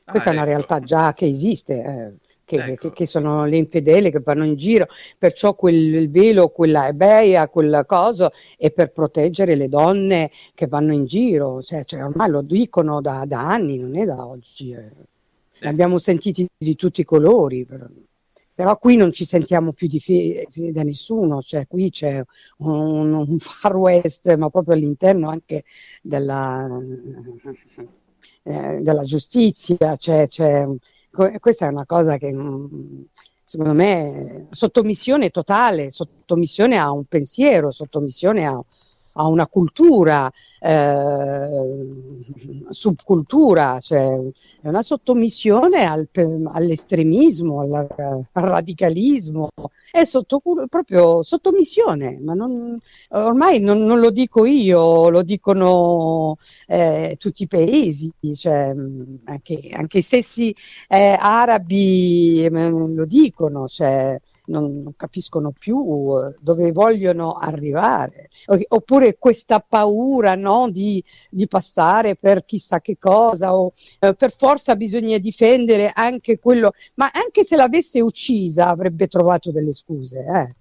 questa è una realtà già che esiste, che sono le infedele che vanno in giro, perciò quel velo, quella ebeia, quel coso è per proteggere le donne che vanno in giro, cioè ormai lo dicono da anni, non è da oggi, ne abbiamo sentiti di tutti i colori, però qui non ci sentiamo più difesi da nessuno, cioè qui c'è un far west, ma proprio all'interno anche della giustizia, c'è questa è una cosa che, secondo me, sottomissione totale, sottomissione a un pensiero, sottomissione a una cultura, subcultura, cioè è una sottomissione all'estremismo, al radicalismo, è proprio sottomissione, ma ormai non lo dico io, lo dicono tutti i paesi, cioè, anche i stessi arabi lo dicono, cioè, non capiscono più dove vogliono arrivare, oppure questa paura, no, di passare per chissà che cosa, o per forza bisogna difendere anche quello, ma anche se l'avesse uccisa avrebbe trovato delle scuse,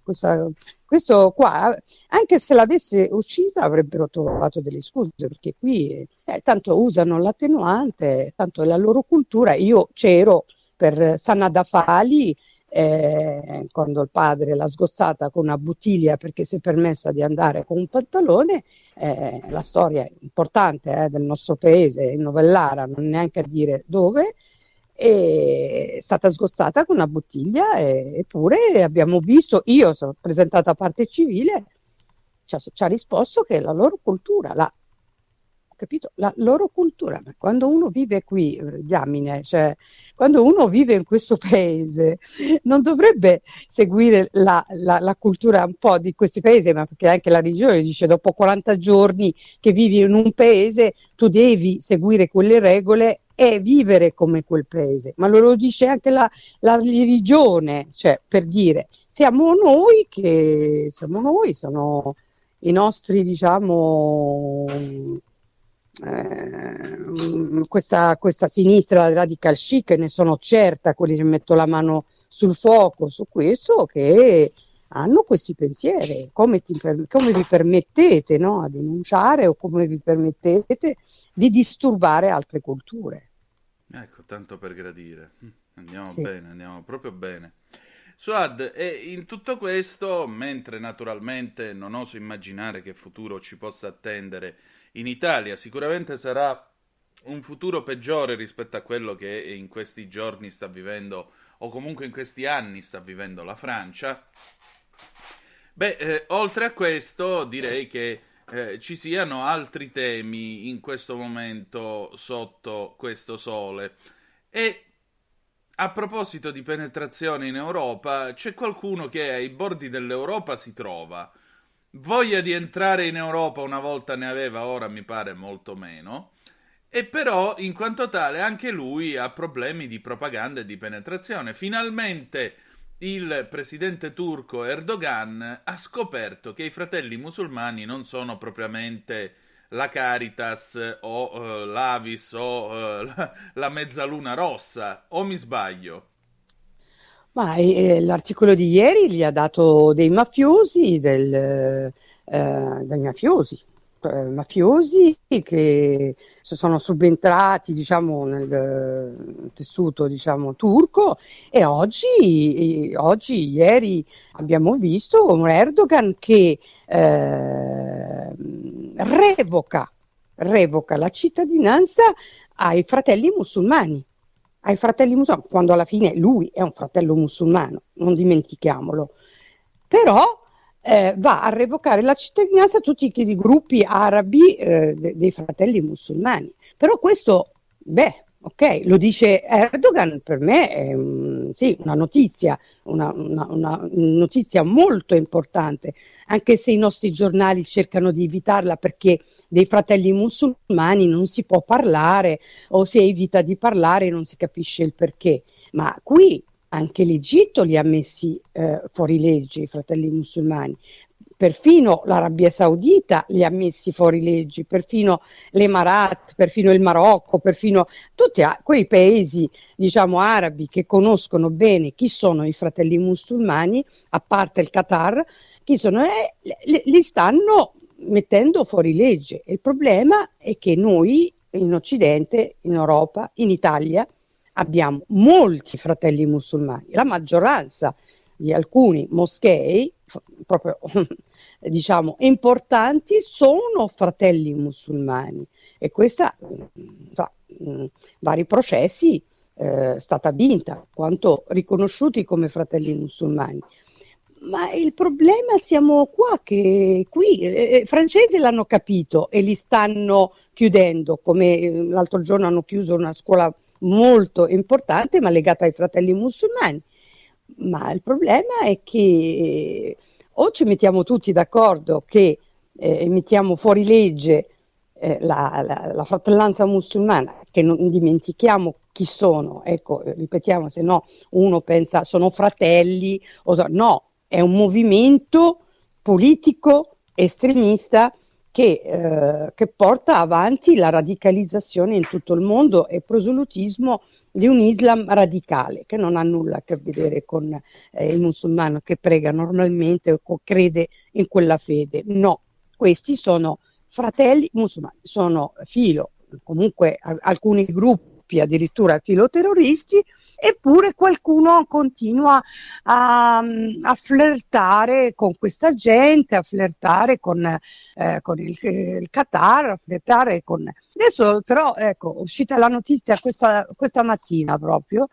questo qua, anche se l'avesse uccisa avrebbero trovato delle scuse, perché qui tanto usano l'attenuante, tanto è la loro cultura. Io c'ero per Sanad Afali, quando il padre l'ha sgozzata con una bottiglia perché si è permessa di andare con un pantalone, la storia importante del nostro paese, in Novellara, non neanche a dire dove, è stata sgozzata con una bottiglia, eppure abbiamo visto, io sono presentata a parte civile, ci ha risposto che è la loro cultura, capito? La loro cultura. Ma quando uno vive qui, diamine, cioè quando uno vive in questo paese non dovrebbe seguire la cultura un po' di questi paesi, ma perché anche la religione dice dopo 40 giorni che vivi in un paese tu devi seguire quelle regole e vivere come quel paese, ma lo dice anche la religione, cioè per dire siamo noi, sono i nostri, diciamo, questa sinistra radical chic, ne sono certa, quelli che metto la mano sul fuoco su questo, che hanno questi pensieri, come vi permettete, no, a denunciare, o come vi permettete di disturbare altre culture, ecco, tanto per gradire. Andiamo sì. Bene, andiamo proprio bene, Suad. E in tutto questo, mentre naturalmente non oso immaginare che futuro ci possa attendere in Italia, sicuramente sarà un futuro peggiore rispetto a quello che in questi giorni sta vivendo, o comunque in questi anni sta vivendo, la Francia. Oltre a questo, direi che ci siano altri temi in questo momento sotto questo sole. E a proposito di penetrazione in Europa, c'è qualcuno che ai bordi dell'Europa si trova. Voglia di entrare in Europa una volta ne aveva, ora mi pare molto meno, e però in quanto tale anche lui ha problemi di propaganda e di penetrazione. Finalmente il presidente turco Erdogan ha scoperto che i Fratelli Musulmani non sono propriamente la Caritas o l'Avis o la Mezzaluna Rossa, o mi sbaglio? Ma l'articolo di ieri gli ha dato dei mafiosi, dei mafiosi che sono subentrati, diciamo, nel tessuto, diciamo, turco, e ieri abbiamo visto Erdogan che revoca la cittadinanza ai fratelli musulmani, quando alla fine lui è un fratello musulmano, non dimentichiamolo, però va a revocare la cittadinanza a tutti i gruppi arabi dei fratelli musulmani. Però questo, ok, lo dice Erdogan, per me è una notizia molto importante, anche se i nostri giornali cercano di evitarla, perché dei fratelli musulmani non si può parlare, o si evita di parlare, non si capisce il perché. Ma qui anche l'Egitto li ha messi fuori legge, i fratelli musulmani, perfino l'Arabia Saudita li ha messi fuori legge, perfino l'Emarat, perfino il Marocco, perfino tutti quei paesi, diciamo, arabi che conoscono bene chi sono i fratelli musulmani, a parte il Qatar, chi sono, li stanno mettendo fuori legge. Il problema è che noi in Occidente, in Europa, in Italia abbiamo molti fratelli musulmani, la maggioranza di alcuni moschei proprio, diciamo, importanti, sono fratelli musulmani, e questa, vari processi, è stata vinta quanto riconosciuti come fratelli musulmani. Ma il problema siamo qua, che qui i francesi l'hanno capito e li stanno chiudendo, come l'altro giorno hanno chiuso una scuola molto importante ma legata ai Fratelli Musulmani. Ma il problema è che o ci mettiamo tutti d'accordo che mettiamo fuori legge la fratellanza musulmana, che non dimentichiamo chi sono, ecco, ripetiamo, se no uno pensa sono fratelli, no, è un movimento politico estremista che porta avanti la radicalizzazione in tutto il mondo e proselitismo di un Islam radicale, che non ha nulla a che vedere con il musulmano che prega normalmente o crede in quella fede. No, questi sono fratelli musulmani, sono filo, comunque alcuni gruppi addirittura filoterroristi, eppure qualcuno continua a flirtare con questa gente, a flirtare con il Qatar, a flirtare con... Adesso però, ecco, è uscita la notizia questa mattina proprio,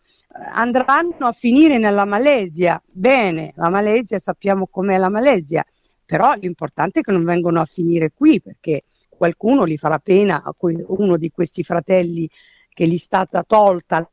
andranno a finire nella Malesia. Bene, la Malesia, sappiamo com'è la Malesia, però l'importante è che non vengano a finire qui, perché qualcuno li farà pena, uno di questi fratelli che gli è stata tolta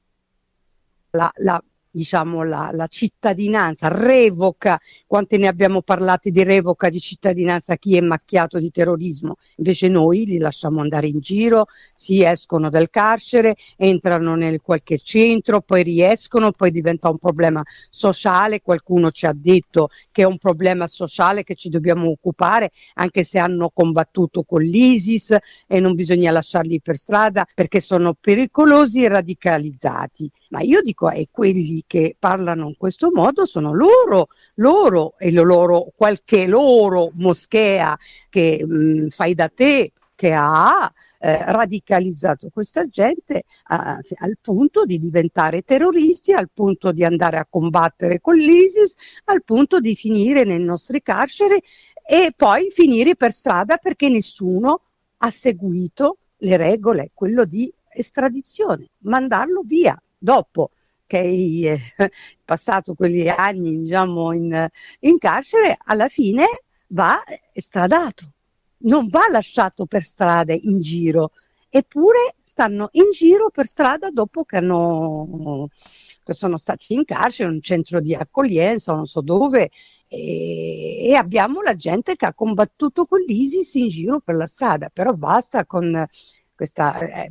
la cittadinanza, revoca. Quante ne abbiamo parlato di revoca di cittadinanza, chi è macchiato di terrorismo? Invece noi li lasciamo andare in giro, si escono dal carcere, entrano nel qualche centro, poi riescono, poi diventa un problema sociale. Qualcuno ci ha detto che è un problema sociale che ci dobbiamo occupare, anche se hanno combattuto con l'ISIS, e non bisogna lasciarli per strada perché sono pericolosi e radicalizzati. Ma io dico, quelli che parlano in questo modo sono loro e loro, qualche loro moschea che fai da te, che ha radicalizzato questa gente al punto di diventare terroristi, al punto di andare a combattere con l'ISIS, al punto di finire nel nostro carcere e poi finire per strada perché nessuno ha seguito le regole, quello di estradizione, mandarlo via dopo che è passato quegli anni, diciamo, in carcere. Alla fine va estradato, non va lasciato per strada in giro, eppure stanno in giro per strada dopo che sono stati in carcere, in un centro di accoglienza, non so dove, e abbiamo la gente che ha combattuto con l'ISIS in giro per la strada. Però basta con...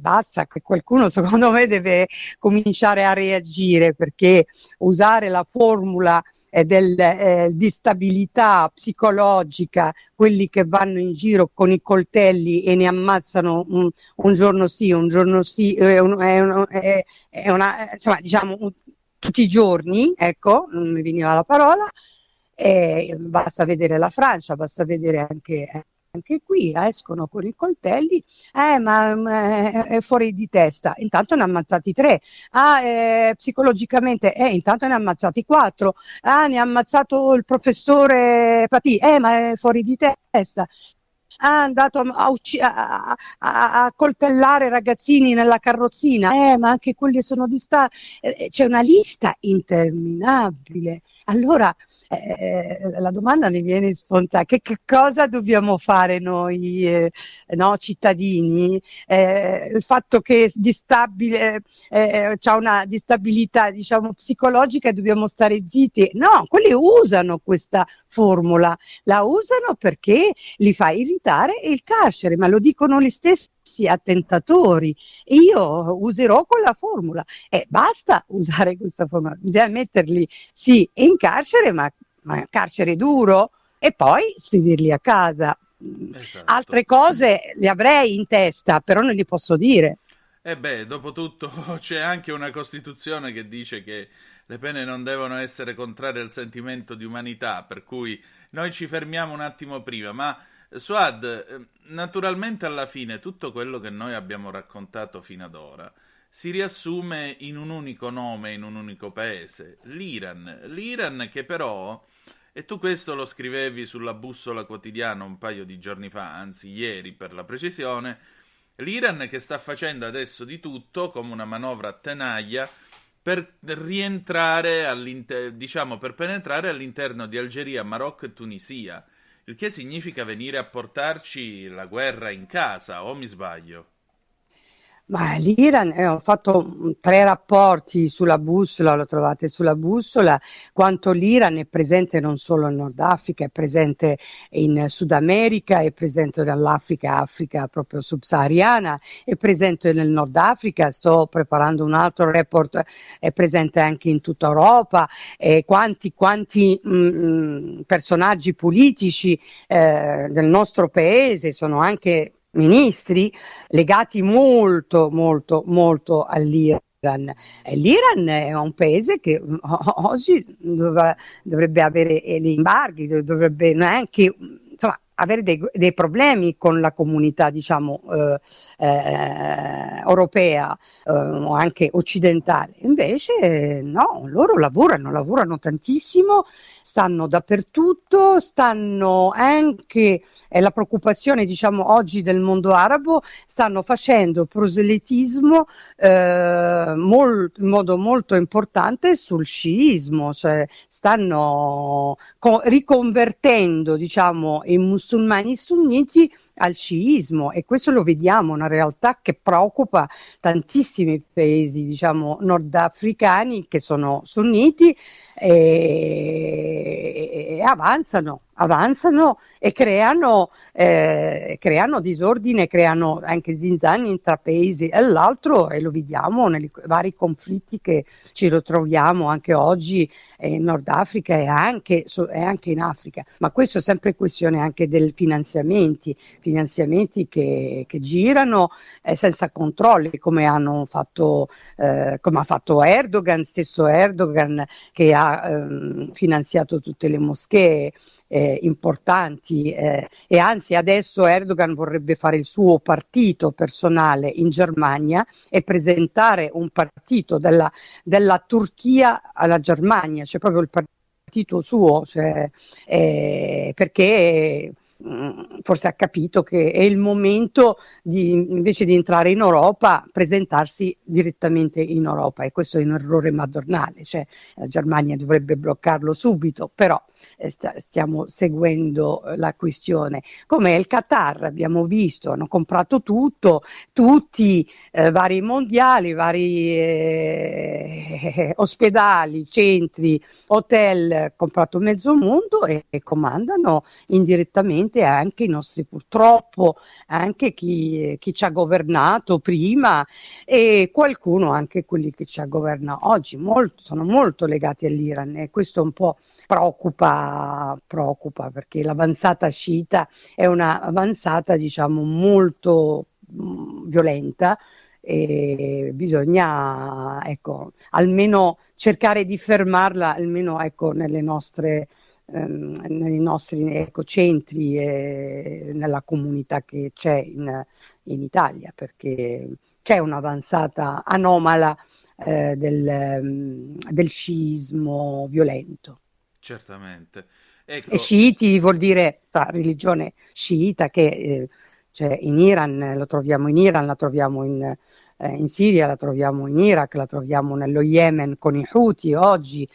basta che qualcuno, secondo me, deve cominciare a reagire, perché usare la formula di stabilità psicologica, quelli che vanno in giro con i coltelli e ne ammazzano un giorno sì, un giorno sì, insomma, diciamo tutti i giorni, ecco, non mi veniva la parola. Basta vedere la Francia, basta vedere anche qui escono con i coltelli, ma è fuori di testa, intanto ne ha ammazzati 3, psicologicamente, intanto ne ha ammazzati 4, ne ha ammazzato il professore Patì, ma è fuori di testa, ha andato a coltellare ragazzini nella carrozzina, ma anche quelli sono di c'è una lista interminabile. Allora la domanda mi viene spontanea, che cosa dobbiamo fare noi cittadini? Il fatto che c'è una distabilità, diciamo, psicologica, dobbiamo stare zitti? No, quelli usano questa formula, la usano perché li fa irritare il carcere, ma lo dicono gli stessi attentatori. Io userò quella formula, basta usare questa formula, bisogna metterli sì in carcere, ma carcere duro, e poi spedirli a casa. Esatto. Altre cose le avrei in testa, però non li posso dire. Dopotutto c'è anche una Costituzione che dice che le pene non devono essere contrarie al sentimento di umanità, per cui noi ci fermiamo un attimo prima, ma Suad, naturalmente alla fine tutto quello che noi abbiamo raccontato fino ad ora si riassume in un unico nome, in un unico paese, l'Iran. L'Iran che però, e tu questo lo scrivevi sulla bussola quotidiana un paio di giorni fa, anzi ieri per la precisione, l'Iran che sta facendo adesso di tutto, come una manovra a tenaglia, per rientrare per penetrare all'interno di Algeria, Marocco e Tunisia, il che significa venire a portarci la guerra in casa, o mi sbaglio? Ma l'Iran, ho fatto 3 rapporti sulla bussola, lo trovate sulla bussola, quanto l'Iran è presente non solo in Nord Africa, è presente in Sud America, è presente nell'Africa, Africa proprio subsahariana, è presente nel Nord Africa, sto preparando un altro report, è presente anche in tutta Europa, e quanti personaggi politici del nostro paese sono anche ministri legati molto, molto, molto all'Iran. L'Iran è un paese che oggi dovrebbe avere gli embarghi, dovrebbe anche avere dei problemi con la comunità, europea o anche occidentale. Invece no, loro lavorano tantissimo, stanno dappertutto, stanno anche, è la preoccupazione oggi del mondo arabo, stanno facendo proselitismo in modo molto importante sul sciismo, cioè stanno riconvertendo i musulmani sunniti al sciismo, e questo lo vediamo, una realtà che preoccupa tantissimi paesi nordafricani che sono sunniti e avanzano e creano disordine, creano anche zizzanie tra paesi e l'altro, e lo vediamo nei vari conflitti che ci ritroviamo anche oggi in Nord Africa e anche in Africa. Ma questo è sempre questione anche dei finanziamenti che girano senza controlli, come hanno fatto come ha fatto Erdogan, che ha finanziato tutte le moschee importanti, e anzi adesso Erdogan vorrebbe fare il suo partito personale in Germania e presentare un partito della Turchia alla Germania, cioè proprio il partito suo, perché forse ha capito che è il momento invece di entrare in Europa, presentarsi direttamente in Europa, e questo è un errore madornale, cioè la Germania dovrebbe bloccarlo subito, però stiamo seguendo la questione. Come il Qatar, abbiamo visto, hanno comprato tutti, vari mondiali, vari ospedali, centri, hotel, comprato mezzo mondo e comandano indirettamente anche i nostri, purtroppo, anche chi ci ha governato prima, e qualcuno anche quelli che ci governa oggi sono molto legati all'Iran, e questo un po' preoccupa, perché l'avanzata sciita è una avanzata molto violenta, e bisogna almeno cercare di fermarla, almeno nei nostri centri e nella comunità che c'è in Italia, perché c'è un'avanzata anomala del sciismo violento. Certamente. Ecco. E sciiti vuol dire la religione sciita, che in Iran lo troviamo, in Iran la troviamo, in Siria la troviamo, in Iraq la troviamo, nello Yemen con i Houthi oggi,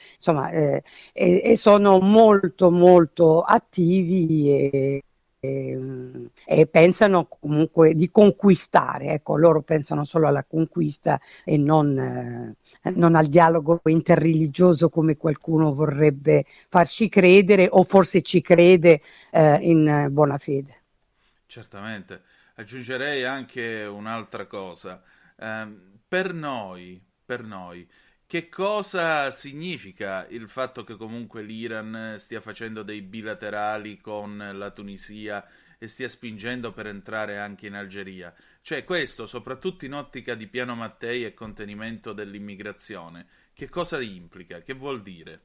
e sono molto molto attivi e pensano comunque di conquistare, loro pensano solo alla conquista e non al dialogo interreligioso, come qualcuno vorrebbe farci credere, o forse ci crede in buona fede. Certamente. Aggiungerei anche un'altra cosa, per noi che cosa significa il fatto che comunque l'Iran stia facendo dei bilaterali con la Tunisia e stia spingendo per entrare anche in Algeria? Cioè, questo, soprattutto in ottica di Piano Mattei e contenimento dell'immigrazione, che cosa implica? Che vuol dire?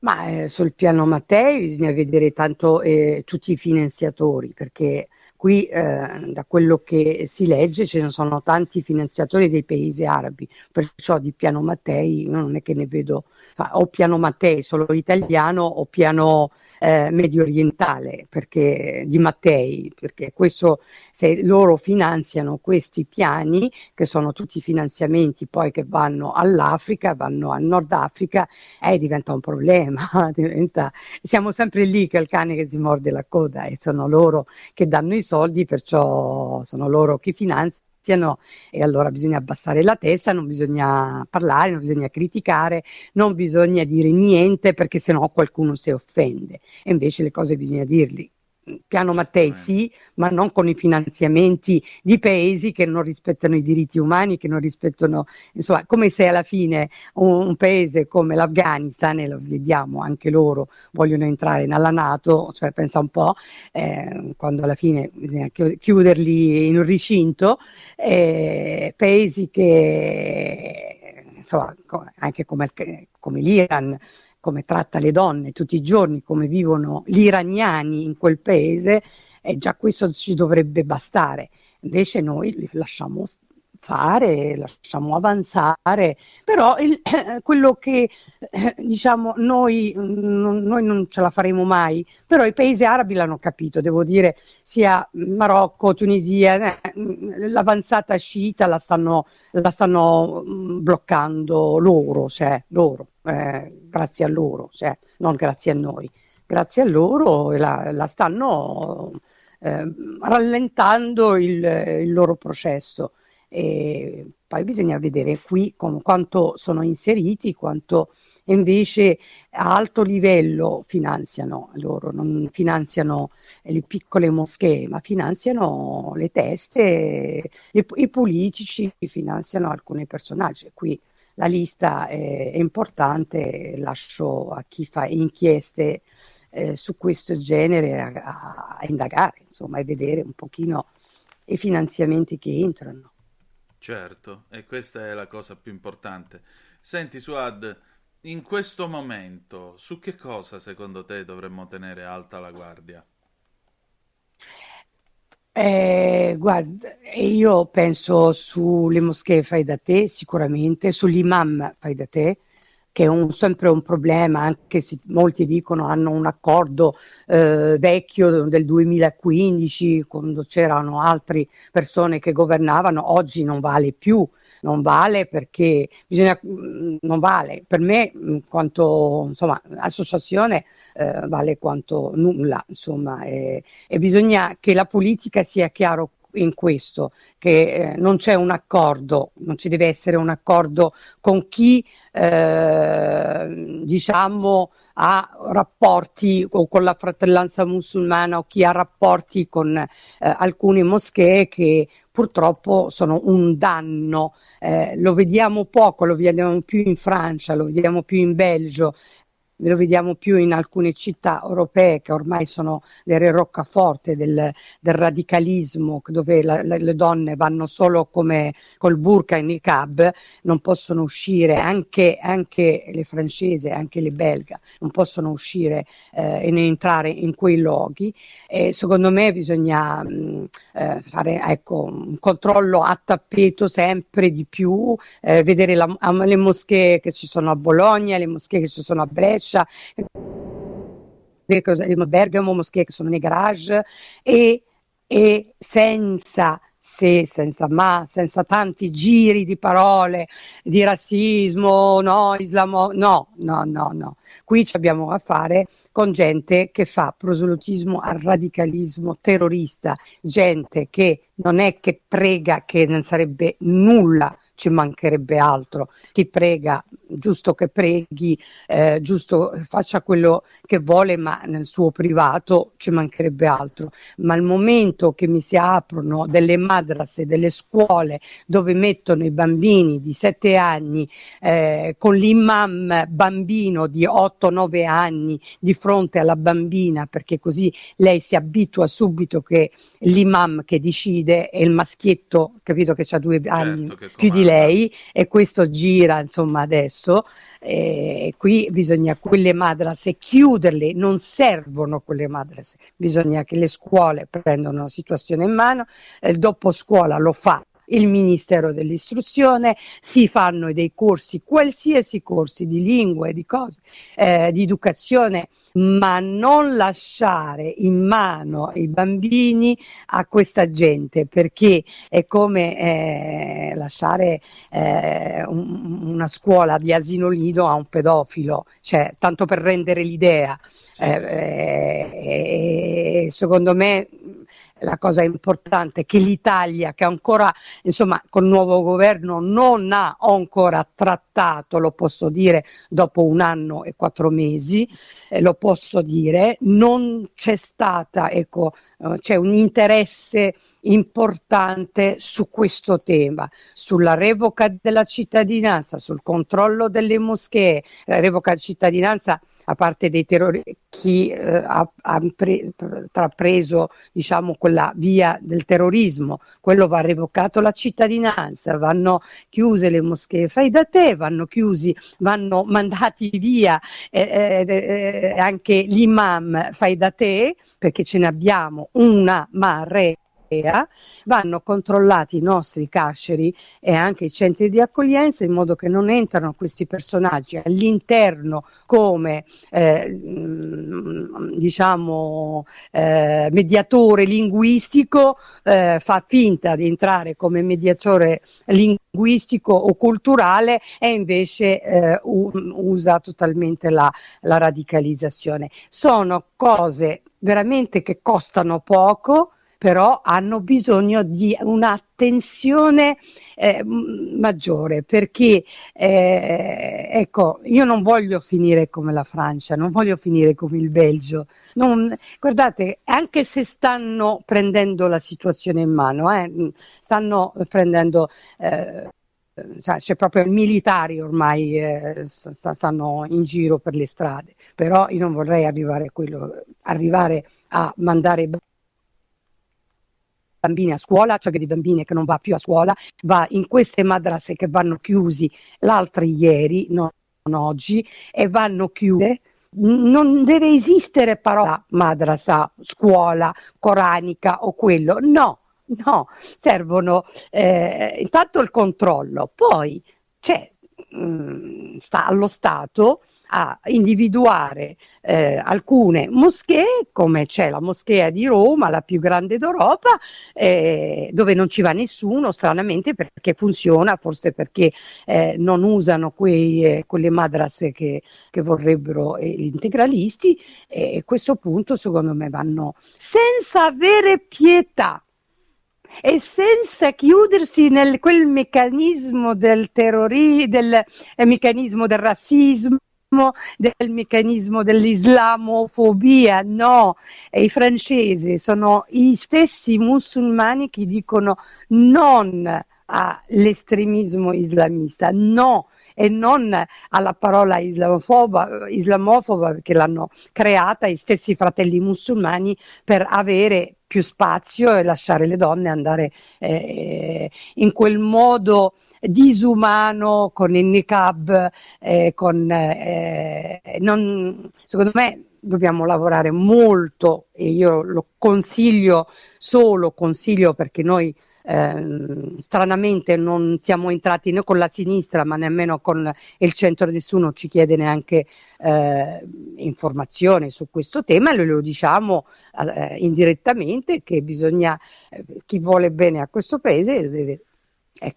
Ma sul Piano Mattei bisogna vedere tanto tutti i finanziatori, perché Qui da quello che si legge ce ne sono tanti finanziatori dei paesi arabi, perciò di Piano Mattei io non è che ne vedo, o Piano Mattei solo italiano o piano medio orientale, perché di Mattei, perché questo, se loro finanziano questi piani, che sono tutti finanziamenti poi che vanno all'Africa, vanno al Nord Africa, diventa un problema, siamo sempre lì che è il cane che si morde la coda, e sono loro che danno i soldi, perciò sono loro che finanziano, e allora bisogna abbassare la testa, non bisogna parlare, non bisogna criticare, non bisogna dire niente, perché sennò qualcuno si offende, e invece le cose bisogna dirle. Piano Mattei sì, ma non con i finanziamenti di paesi che non rispettano i diritti umani, che non rispettano, insomma, come se alla fine un paese come l'Afghanistan, e lo vediamo anche loro, vogliono entrare nella NATO, cioè pensa un po', quando alla fine bisogna chiuderli in un recinto, paesi che, insomma, anche come l'Iran, come tratta le donne tutti i giorni, come vivono gli iraniani in quel paese, e già questo ci dovrebbe bastare. Invece noi li lasciamo fare, lasciamo avanzare, però quello che diciamo noi non ce la faremo mai, però i paesi arabi l'hanno capito, devo dire, sia Marocco, Tunisia, l'avanzata sciita la stanno bloccando loro, cioè loro. Grazie a loro, cioè, non grazie a noi, grazie a loro la stanno rallentando il loro processo, e poi bisogna vedere qui quanto sono inseriti, quanto invece a alto livello finanziano. Loro non finanziano le piccole moschee, ma finanziano le teste, i politici, finanziano alcuni personaggi. Qui la lista è importante, lascio a chi fa inchieste su questo genere a indagare, insomma, e vedere un pochino i finanziamenti che entrano. Certo, e questa è la cosa più importante. Senti Suad, in questo momento su che cosa secondo te dovremmo tenere alta la guardia? Guarda, io penso sulle moschee fai da te, sicuramente, sull'imam fai da te, che è sempre un problema, anche se molti dicono hanno un accordo vecchio del 2015, quando c'erano altre persone che governavano. Oggi non vale più, non vale, perché non vale, per me, quanto, insomma, associazione vale quanto nulla, insomma, e bisogna che la politica sia chiaro in questo, che non c'è un accordo, non ci deve essere un accordo con chi diciamo ha rapporti o con la fratellanza musulmana, o chi ha rapporti con alcune moschee che purtroppo sono un danno. Lo vediamo poco, lo vediamo più in Francia, lo vediamo più in Belgio, lo vediamo più in alcune città europee che ormai sono delle roccaforte del radicalismo, dove le donne vanno solo come col burka e niqab, non possono uscire, anche le francesi, anche le belga non possono uscire e né entrare in quei luoghi. E secondo me bisogna fare, ecco, un controllo a tappeto sempre di più, vedere le moschee che ci sono a Bologna, le moschee che ci sono a Brescia, Bergamo, moschee che sono nei garage, e senza se, senza ma, senza tanti giri di parole di razzismo, no, islamo, no. Qui ci abbiamo a fare con gente che fa proselitismo al radicalismo terrorista, gente che non è che prega, che non sarebbe nulla, ci mancherebbe altro, chi prega, giusto che preghi, giusto faccia quello che vuole, ma nel suo privato, ci mancherebbe altro. Ma al momento che mi si aprono delle madrase, delle scuole dove mettono i bambini di 7 anni con l'imam bambino di 8-9 anni di fronte alla bambina, perché così lei si abitua subito che l'imam che decide è il maschietto, capito, che ha 2 anni, certo, più di lei, e questo gira insomma adesso, qui bisogna quelle madrase chiuderle, non servono quelle madrase, bisogna che le scuole prendano la situazione in mano, dopo scuola lo fa il Ministero dell'Istruzione, si fanno dei corsi, qualsiasi corsi di lingue, di cose, di educazione, ma non lasciare in mano i bambini a questa gente, perché è come lasciare una scuola di asilo nido a un pedofilo, cioè tanto per rendere l'idea. Secondo me la cosa importante è che l'Italia, che ancora insomma col nuovo governo non ha ancora trattato, lo posso dire dopo 1 anno e 4 mesi, lo posso dire, non c'è stata, ecco, c'è un interesse importante su questo tema, sulla revoca della cittadinanza, sul controllo delle moschee, la revoca della cittadinanza a parte dei terroristi, chi ha trapreso diciamo quella via del terrorismo, quello va revocato la cittadinanza, vanno chiuse le moschee fai da te, vanno chiusi, vanno mandati via anche l'imam fai da te, perché ce ne abbiamo una marea. Vanno controllati i nostri carceri e anche i centri di accoglienza, in modo che non entrano questi personaggi all'interno come mediatore linguistico, fa finta di entrare come mediatore linguistico o culturale e invece usa totalmente la radicalizzazione. Sono cose veramente che costano poco, però hanno bisogno di un'attenzione maggiore, perché io non voglio finire come la Francia, non voglio finire come il Belgio, guardate, anche se stanno prendendo la situazione in mano, stanno prendendo... c'è proprio il militare ormai, stanno in giro per le strade, però io non vorrei arrivare a mandare bambini a scuola, cioè che di bambine che non va più a scuola, va in queste madrase che vanno chiusi l'altro ieri, non oggi, e vanno chiuse. Non deve esistere parola madrasa, scuola coranica o quello, no, servono intanto il controllo, poi sta allo Stato a individuare alcune moschee, come c'è la moschea di Roma, la più grande d'Europa, dove non ci va nessuno, stranamente, perché funziona, forse perché non usano quelle madrase che vorrebbero gli integralisti, e a questo punto secondo me vanno senza avere pietà e senza chiudersi nel quel meccanismo del terrorismo, del meccanismo del razzismo, del meccanismo dell'islamofobia. No, i francesi sono gli stessi musulmani che dicono non all'estremismo islamista, no, e non alla parola islamofoba, perché l'hanno creata gli stessi Fratelli Musulmani per avere più spazio e lasciare le donne andare in quel modo disumano con il niqab, secondo me dobbiamo lavorare molto, e io lo consiglio perché noi stranamente non siamo entrati né con la sinistra ma nemmeno con il centro, nessuno ci chiede neanche informazioni su questo tema, e lo diciamo indirettamente che bisogna, chi vuole bene a questo paese deve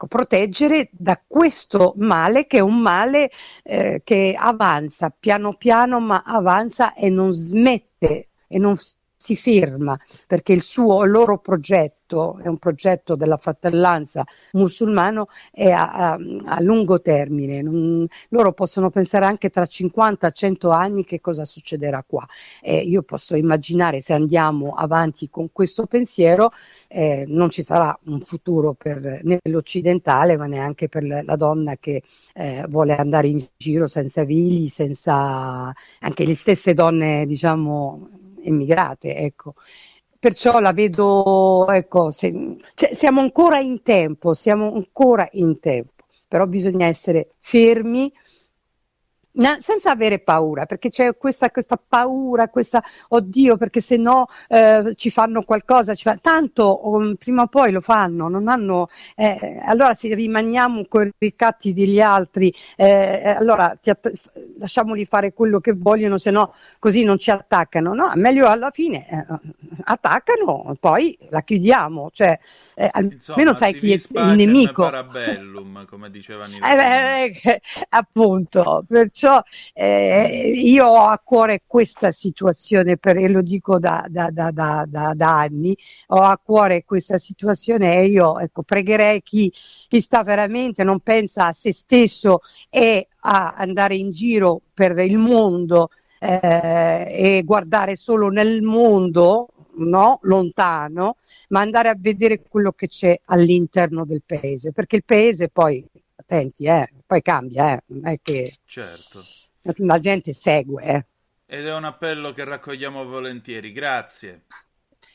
proteggere da questo male, che è un male che avanza piano piano, ma avanza e non smette e non si ferma, perché il loro progetto è un progetto della fratellanza musulmano, è a lungo termine. Loro possono pensare anche tra 50-100 anni che cosa succederà qua. Io posso immaginare, se andiamo avanti con questo pensiero, non ci sarà un futuro né l'occidentale, ma neanche per la donna che vuole andare in giro senza veli, senza anche le stesse donne, diciamo, emigrate, perciò la vedo, siamo ancora in tempo. però bisogna essere fermi, senza avere paura, perché c'è questa paura, questa oddio, perché se no ci fanno qualcosa, tanto prima o poi lo fanno, non hanno, allora se rimaniamo con i ricatti degli altri, allora lasciamoli fare quello che vogliono, se no così non ci attaccano, no, meglio alla fine attaccano, poi la chiudiamo, cioè almeno sai chi è il nemico, come diceva appunto, perciò io ho a cuore questa situazione, e lo dico da anni, ho a cuore questa situazione, e io pregherei chi sta veramente, non pensa a se stesso e a andare in giro per il mondo e guardare solo nel mondo, no, lontano, ma andare a vedere quello che c'è all'interno del paese, perché il paese poi, attenti, poi cambia, non è che certo. La gente segue. Ed è un appello che raccogliamo volentieri, grazie.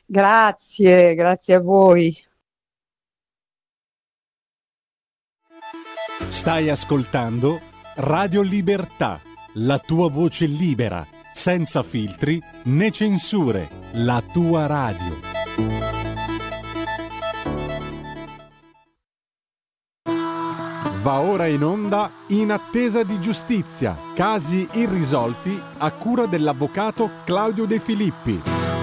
Grazie a voi. Stai ascoltando Radio Libertà, la tua voce libera, senza filtri né censure, la tua radio. Va ora in onda In attesa di giustizia, casi irrisolti a cura dell'avvocato Claudio De Filippi.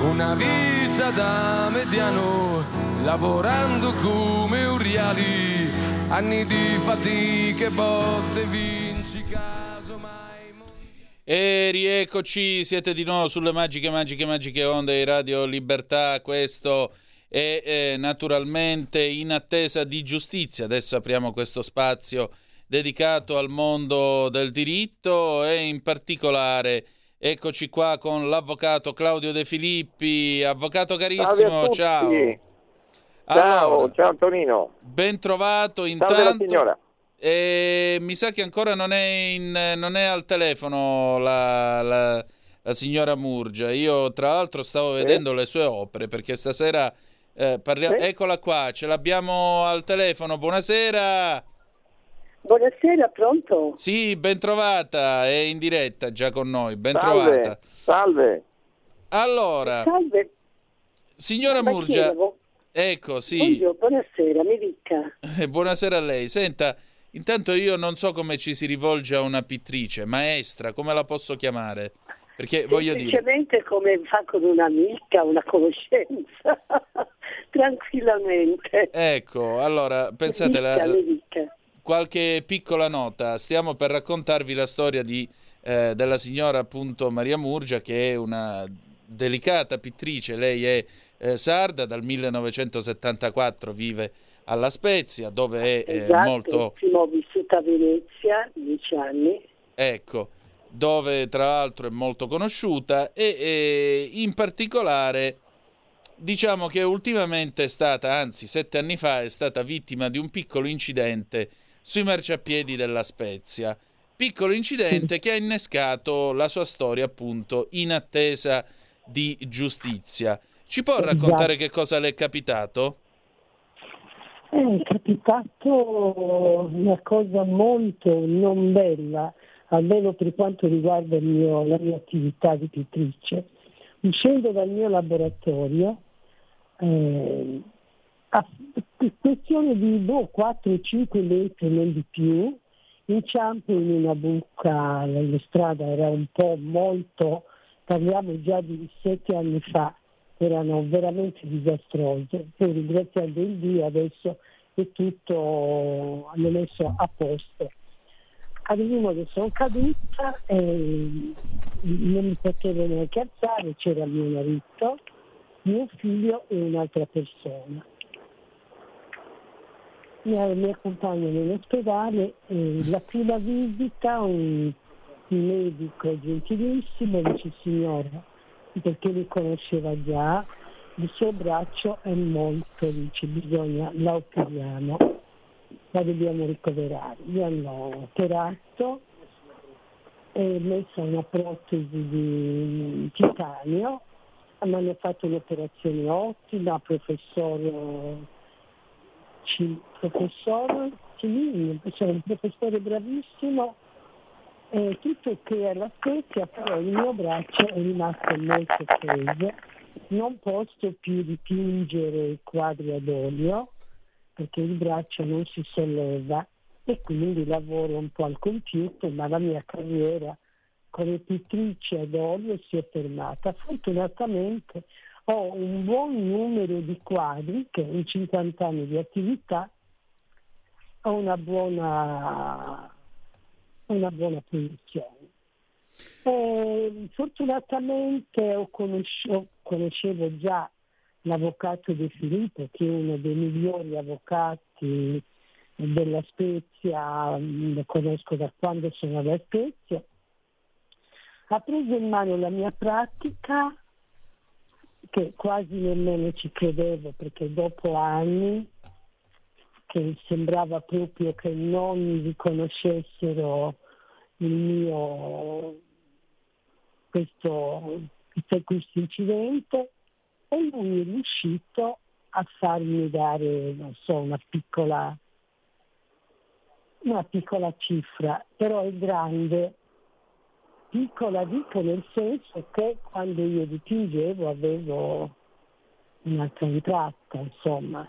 Una vita da mediano, lavorando come uriali, anni di fatiche, botte, vinci, caso mai... E rieccoci, siete di nuovo sulle magiche onde di Radio Libertà, questo... e naturalmente In attesa di giustizia. Adesso apriamo questo spazio dedicato al mondo del diritto e in particolare eccoci qua con l'avvocato Claudio De Filippi. Avvocato carissimo, ciao. Allora, ciao Antonino. Ben trovato intanto. Mi sa che ancora non è al telefono la signora Murgia. Io tra l'altro stavo vedendo le sue opere, perché stasera parliamo. Eccola qua, ce l'abbiamo al telefono. Buonasera, pronto? Sì, bentrovata, è in diretta già con noi. Bentrovata. Salve. Allora, salve. Signora Murgia, ecco, sì. Buongiorno, buonasera, mi dica. Buonasera a lei. Senta, intanto io non so come ci si rivolge a una pittrice, maestra, come la posso chiamare? Perché voglio dire, semplicemente come fa con un'amica, una conoscenza, tranquillamente. Ecco, allora, pensate, qualche piccola nota. Stiamo per raccontarvi la storia della signora appunto Maria Murgia, che è una delicata pittrice. Lei è sarda, dal 1974 vive alla Spezia, dove è molto... Ho vissuto a Venezia 10 anni. Ecco, dove tra l'altro è molto conosciuta e in particolare diciamo che ultimamente è stata, anzi 7 anni fa, è stata vittima di un piccolo incidente sui marciapiedi della Spezia. Piccolo incidente che ha innescato la sua storia appunto in attesa di giustizia. Ci può raccontare che cosa le è capitato? È capitato una cosa molto non bella, almeno per quanto riguarda la mia attività di pittrice. Uscendo dal mio laboratorio, a questione di 4-5 metri, non di più, inciampo in una buca, la strada era un po' molto, parliamo già di 7 anni fa, erano veramente disastrose. Poi ringraziando il Dio adesso è tutto messo a posto. Arriviamo che sono caduta e non mi potevo neanche alzare, c'era mio marito, mio figlio e un'altra persona. Mi accompagno nell'ospedale e la prima visita un medico gentilissimo dice: signora, perché li conosceva già, il suo braccio è molto, dice, bisogna, la operiamo, la dobbiamo ricoverare. Gli hanno operato e messo una protesi di titanio, mi hanno fatto un'operazione ottima, professore civilismo, c'è un professore bravissimo, tutto che alla Spezia, però il mio braccio è rimasto molto teso, non posso più dipingere quadri ad olio perché il braccio non si solleva e quindi lavoro un po' al computer, ma la mia carriera come pittrice ad olio si è fermata. Fortunatamente ho un buon numero di quadri, che in 50 anni di attività ho una buona posizione. Fortunatamente conoscevo già l'avvocato De Filippi, che è uno dei migliori avvocati della Spezia, lo conosco da quando sono alla Spezia. Ha preso in mano la mia pratica, che quasi nemmeno ci credevo, perché dopo anni che sembrava proprio che non riconoscessero il mio questo incidente, e lui è riuscito a farmi dare, non so, una piccola cifra, però è grande. Piccola dico nel senso che quando io dipingevo avevo una contratta, insomma,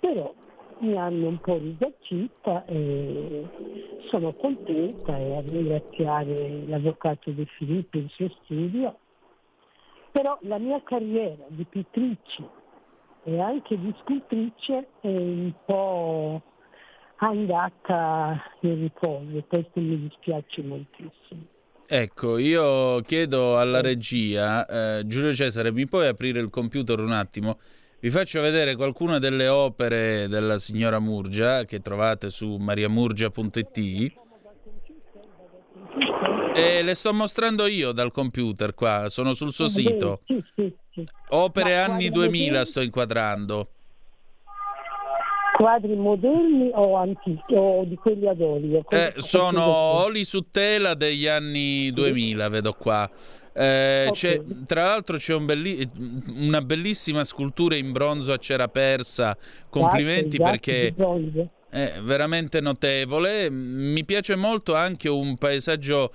però mi hanno un po' risarcita e sono contenta, e a ringraziare l'avvocato De Filippi e il suo studio. Però la mia carriera di pittrice e anche di scultrice è un po' andata in riposo, e questo mi dispiace moltissimo. Ecco, io chiedo alla regia, Giulio Cesare, mi puoi aprire il computer un attimo? Vi faccio vedere qualcuna delle opere della signora Murgia che trovate su mariamurgia.it, e le sto mostrando io dal computer qua, sono sul suo sito. Opere anni 2000 sto inquadrando. Quadri moderni o antichi o di quelli ad olio? Sono oli su tela degli anni 2000, vedo qua. Okay. Tra l'altro c'è una bellissima scultura in bronzo a cera persa. Complimenti, perché è veramente notevole. Mi piace molto anche un paesaggio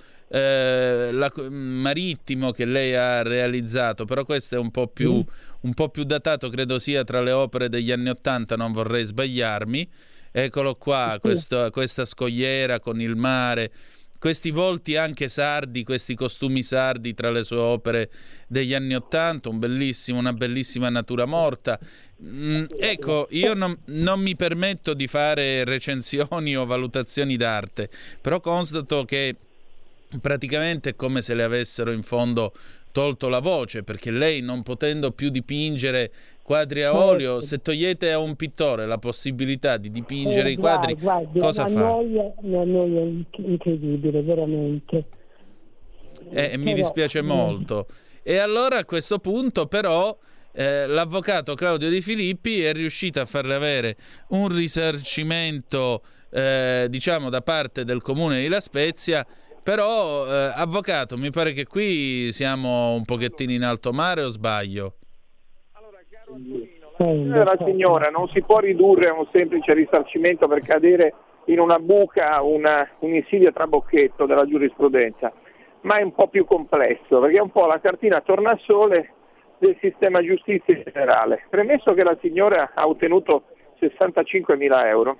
marittimo che lei ha realizzato, però questo è un po' più datato, credo sia tra le opere degli anni 80, non vorrei sbagliarmi. Eccolo qua, questa scogliera con il mare, questi volti anche sardi, questi costumi sardi tra le sue opere degli anni 80, una bellissima natura morta. Ecco, io non mi permetto di fare recensioni o valutazioni d'arte, però constato che praticamente è come se le avessero in fondo tolto la voce, perché lei, non potendo più dipingere quadri a olio, se togliete a un pittore la possibilità di dipingere i quadri, cosa fa? Una noia incredibile, veramente. Mi dispiace molto. E allora a questo punto però l'avvocato Claudio De Filippi è riuscito a farle avere un risarcimento da parte del comune di La Spezia. Però, avvocato, mi pare che qui siamo un pochettino in alto mare, o sbaglio? Allora, caro Antonino, la signora non si può ridurre a un semplice risarcimento per cadere in una buca, un'insidia trabocchetto della giurisprudenza, ma è un po' più complesso, perché è un po' la cartina tornasole del sistema giustizia in generale. Premesso che la signora ha ottenuto 65.000 euro,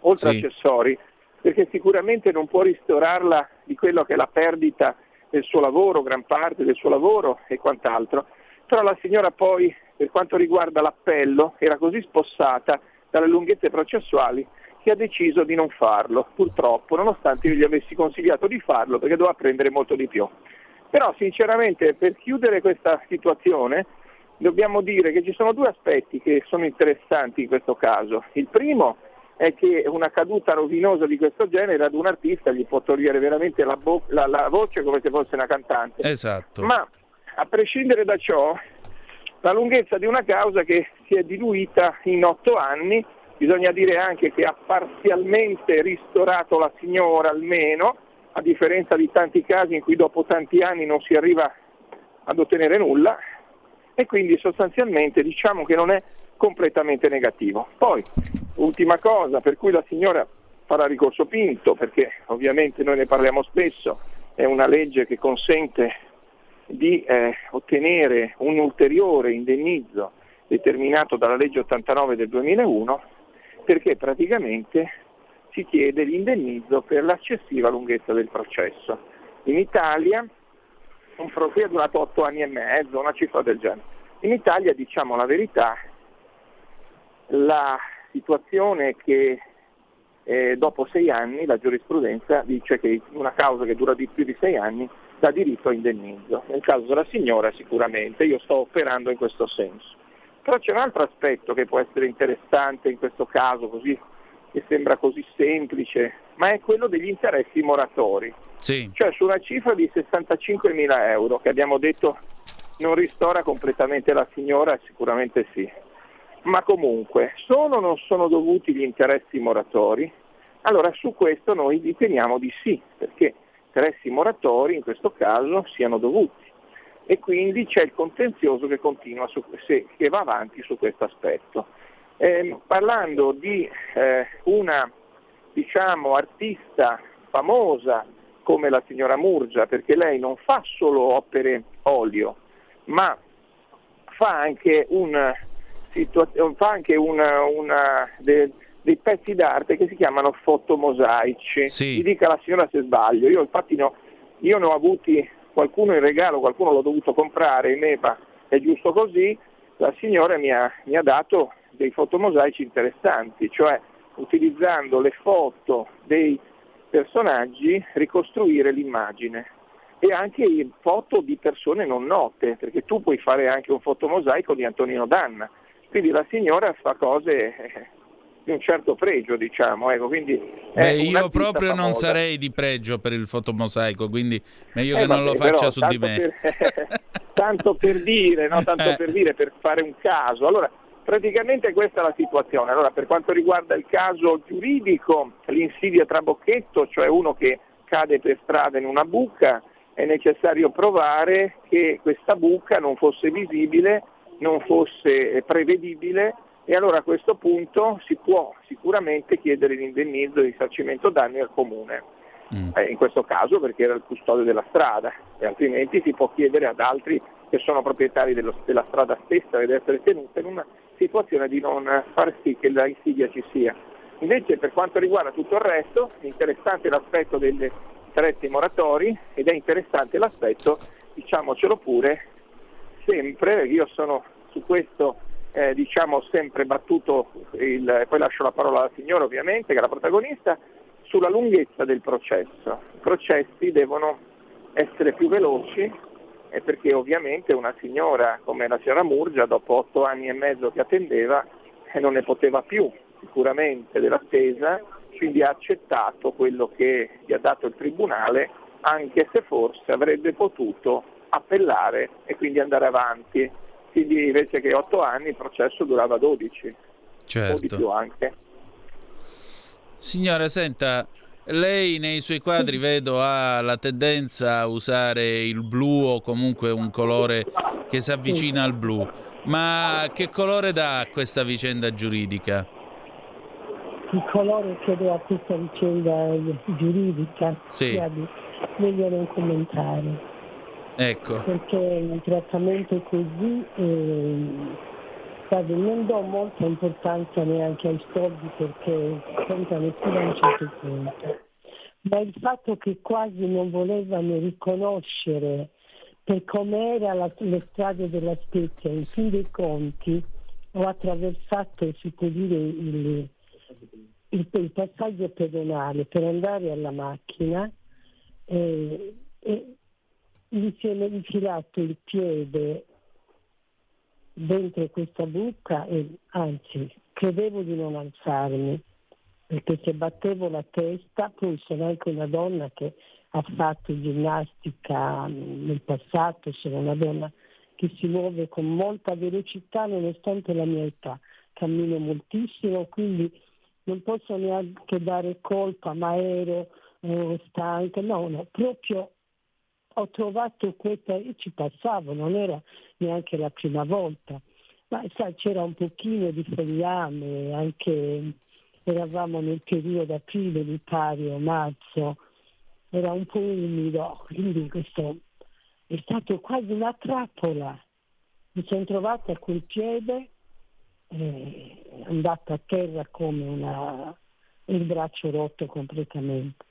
oltre accessori, perché sicuramente non può ristorarla di quello che è la perdita del suo lavoro, gran parte del suo lavoro e quant'altro. Però la signora poi, per quanto riguarda l'appello, era così spossata dalle lunghezze processuali che ha deciso di non farlo, purtroppo, nonostante io gli avessi consigliato di farlo, perché doveva prendere molto di più. Però sinceramente, per chiudere questa situazione, dobbiamo dire che ci sono due aspetti che sono interessanti in questo caso. Il primo è che una caduta rovinosa di questo genere ad un artista gli può togliere veramente la voce, come se fosse una cantante. Esatto. Ma a prescindere da ciò, la lunghezza di una causa che si è diluita in 8 anni, bisogna dire anche che ha parzialmente ristorato la signora almeno, a differenza di tanti casi in cui dopo tanti anni non si arriva ad ottenere nulla, e quindi sostanzialmente diciamo che non è completamente negativo. Poi Ultima cosa, per cui la signora farà ricorso Pinto, perché ovviamente noi ne parliamo spesso, è una legge che consente di ottenere un ulteriore indennizzo determinato dalla legge 89 del 2001, perché praticamente si chiede l'indennizzo per l'eccessiva lunghezza del processo. In Italia un processo è durato 8 anni e mezzo, una cifra del genere. In Italia, diciamo la verità, la situazione è che dopo 6 anni la giurisprudenza dice che una causa che dura di più di 6 anni dà diritto a indennizzo. Nel caso della signora sicuramente, io sto operando in questo senso. Però c'è un altro aspetto che può essere interessante in questo caso, così che sembra così semplice, ma è quello degli interessi moratori. Sì. Cioè su una cifra di 65.000 euro, che abbiamo detto non ristora completamente la signora, sicuramente sì. Ma comunque, sono o non sono dovuti gli interessi moratori? Allora su questo noi riteniamo di sì, perché interessi moratori in questo caso siano dovuti. E quindi c'è il contenzioso che continua che va avanti su questo aspetto. Parlando di una artista famosa come la signora Murgia, perché lei non fa solo opere olio, ma fa anche dei pezzi d'arte che si chiamano fotomosaici. Sì. Mi dica la signora se sbaglio, io infatti io ne ho avuti qualcuno in regalo, qualcuno l'ho dovuto comprare, ma è giusto così. La signora mi ha dato dei fotomosaici interessanti, cioè utilizzando le foto dei personaggi ricostruire l'immagine, e anche foto di persone non note, perché tu puoi fare anche un fotomosaico di Antonino Danna. Quindi la signora fa cose di un certo pregio, diciamo, ecco, quindi io proprio famosa. Non sarei di pregio per il fotomosaico, quindi meglio che non lo faccia su di me. Tanto per dire, per fare un caso. Allora, praticamente questa è la situazione. Allora, per quanto riguarda il caso giuridico, l'insidia trabocchetto, cioè uno che cade per strada in una buca, è necessario provare che questa buca non fosse visibile, non fosse prevedibile, e allora a questo punto si può sicuramente chiedere l'indennizzo di risarcimento danni al comune, in questo caso perché era il custode della strada, e altrimenti si può chiedere ad altri che sono proprietari della strada stessa ed essere tenuta in una situazione di non far sì che la insidia ci sia. Invece per quanto riguarda tutto il resto, interessante l'aspetto degli interessi moratori, ed è interessante l'aspetto, diciamocelo pure, sempre, io sono su questo sempre battuto, poi lascio la parola alla signora ovviamente, che è la protagonista, sulla lunghezza del processo. I processi devono essere più veloci, perché ovviamente una signora come la signora Murgia, dopo 8 anni e mezzo che attendeva, non ne poteva più sicuramente dell'attesa, quindi ha accettato quello che gli ha dato il tribunale, anche se forse avrebbe potuto appellare e quindi andare avanti. Quindi invece che 8 anni il processo durava 12, certo. O di più anche. Signora, senta, lei nei suoi quadri vedo ha la tendenza a usare il blu, o comunque un colore che si avvicina al blu, ma che colore dà a questa vicenda giuridica? Il colore che dà a questa vicenda giuridica? Sì. Meglio non commentare. Ecco. Perché il trattamento è così, non do molta importanza neanche ai soldi, perché conta nessuno a un certo punto, ma il fatto che quasi non volevano riconoscere per com'era le strade della Spezia, in fin dei conti ho attraversato, si può dire, il passaggio pedonale per andare alla macchina, e mi si è infilato il piede dentro questa buca, e anzi credevo di non alzarmi, perché se battevo la testa, poi sono anche una donna che ha fatto ginnastica nel passato, sono una donna che si muove con molta velocità nonostante la mia età, cammino moltissimo, quindi non posso neanche dare colpa, ma ero stanca, no, proprio ho trovato questa, e ci passavo, non era neanche la prima volta, Ma sai, c'era un pochino di fogliame, anche eravamo nel periodo aprile, mi pare, marzo, era un po' umido, quindi questo è stato quasi una trappola. Mi sono trovata col piede, andata a terra come una... il braccio rotto completamente.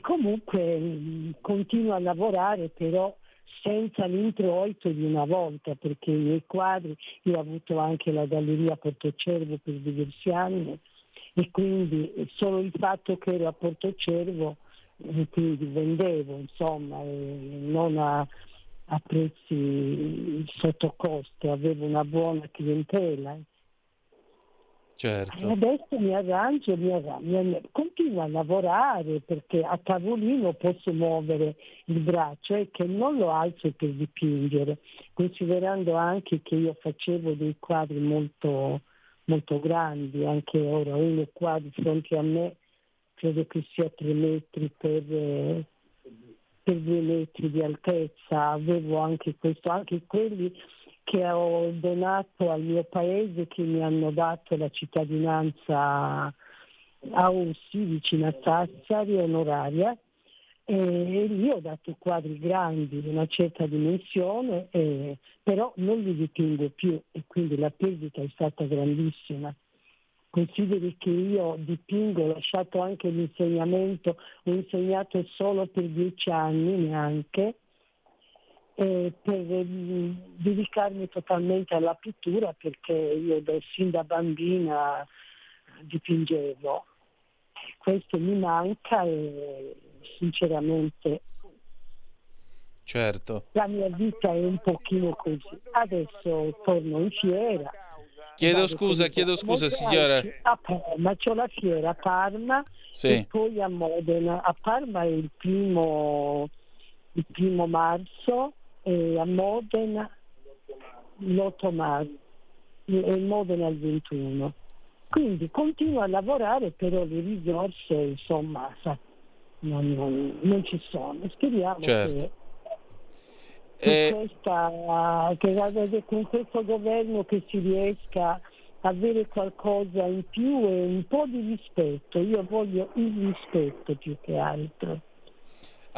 Comunque continuo a lavorare, però senza l'introito di una volta, perché i miei quadri, io ho avuto anche la galleria Portocervo per diversi anni, e quindi solo il fatto che ero a Portocervo, quindi vendevo, insomma, non a prezzi sottocosto, avevo una buona clientela. Certo. Adesso mi arrangio, continuo a lavorare, perché a tavolino posso muovere il braccio e che non lo alzo per dipingere, considerando anche che io facevo dei quadri molto, molto grandi. Anche ora uno qua di fronte a me credo che sia 3 metri per 2 metri di altezza. Avevo anche questo, anche quelli che ho donato al mio paese, che mi hanno dato la cittadinanza a Ossi, vicino a Sassari, onoraria, e lì ho dato quadri grandi di una certa dimensione, però non li dipingo più, e quindi la perdita è stata grandissima. Consideri che io dipingo, ho lasciato anche l'insegnamento, ho insegnato solo per 10 anni neanche, per dedicarmi totalmente alla pittura, perché io sin da bambina dipingevo. Questo mi manca, e sinceramente certo, la mia vita è un pochino così. Adesso torno in fiera. Chiedo scusa signora. A Parma c'ho la fiera a Parma, sì. E poi a Modena. A Parma è il primo marzo, e a Modena l'8 marzo e Modena il 21. Quindi continuo a lavorare, però le risorse, insomma, non ci sono. Speriamo, certo, che con questo governo che si riesca a avere qualcosa in più e un po' di rispetto. Io voglio il rispetto più che altro.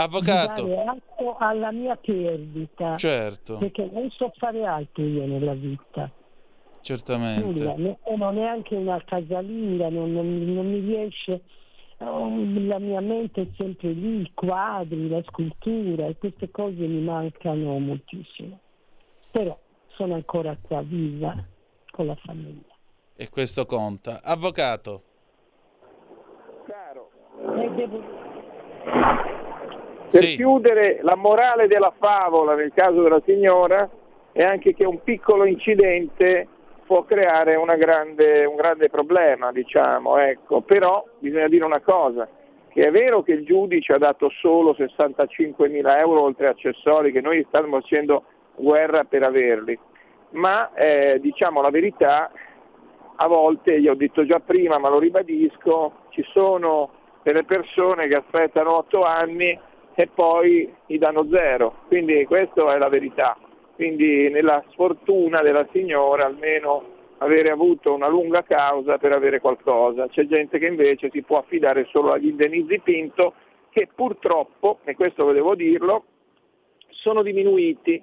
Avvocato, dare atto alla mia perdita, certo, perché non so fare altro io nella vita, certamente. Nulla, non neanche una casalinga, non mi riesce, la mia mente è sempre lì, i quadri, la scultura, e queste cose mi mancano moltissimo, però sono ancora qua viva con la famiglia, e questo conta. Avvocato caro, per sì, chiudere, la morale della favola nel caso della signora è anche che un piccolo incidente può creare un grande problema, diciamo, ecco. Però bisogna dire una cosa, che è vero che il giudice ha dato solo 65.000 euro oltre accessori, che noi stiamo facendo guerra per averli, ma diciamo la verità, a volte, io ho detto già prima ma lo ribadisco, ci sono delle persone che aspettano 8 anni e poi gli danno 0, quindi questa è la verità. Quindi nella sfortuna della signora almeno avere avuto una lunga causa per avere qualcosa, c'è gente che invece si può affidare solo agli indennizzi Pinto, che purtroppo, e questo volevo dirlo, sono diminuiti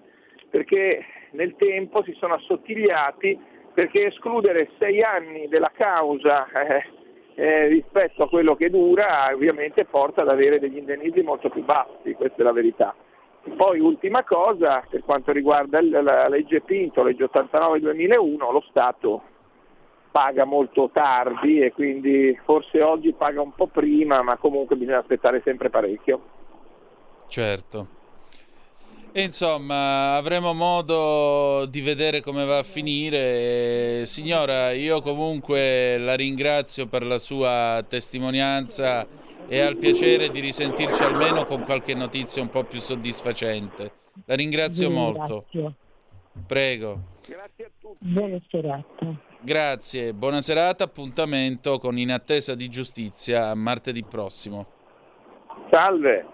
perché nel tempo si sono assottigliati, perché escludere 6 anni della causa rispetto a quello che dura ovviamente porta ad avere degli indennizzi molto più bassi, questa è la verità. Poi ultima cosa, per quanto riguarda la legge Pinto, legge 89-2001, lo Stato paga molto tardi, e quindi forse oggi paga un po' prima, ma comunque bisogna aspettare sempre parecchio. Certo. E insomma, avremo modo di vedere come va a finire. Signora, io comunque la ringrazio per la sua testimonianza e al piacere di risentirci almeno con qualche notizia un po' più soddisfacente. La ringrazio molto. Prego. Grazie a tutti. Buona serata. Grazie, buona serata, appuntamento con In attesa di giustizia martedì prossimo. Salve.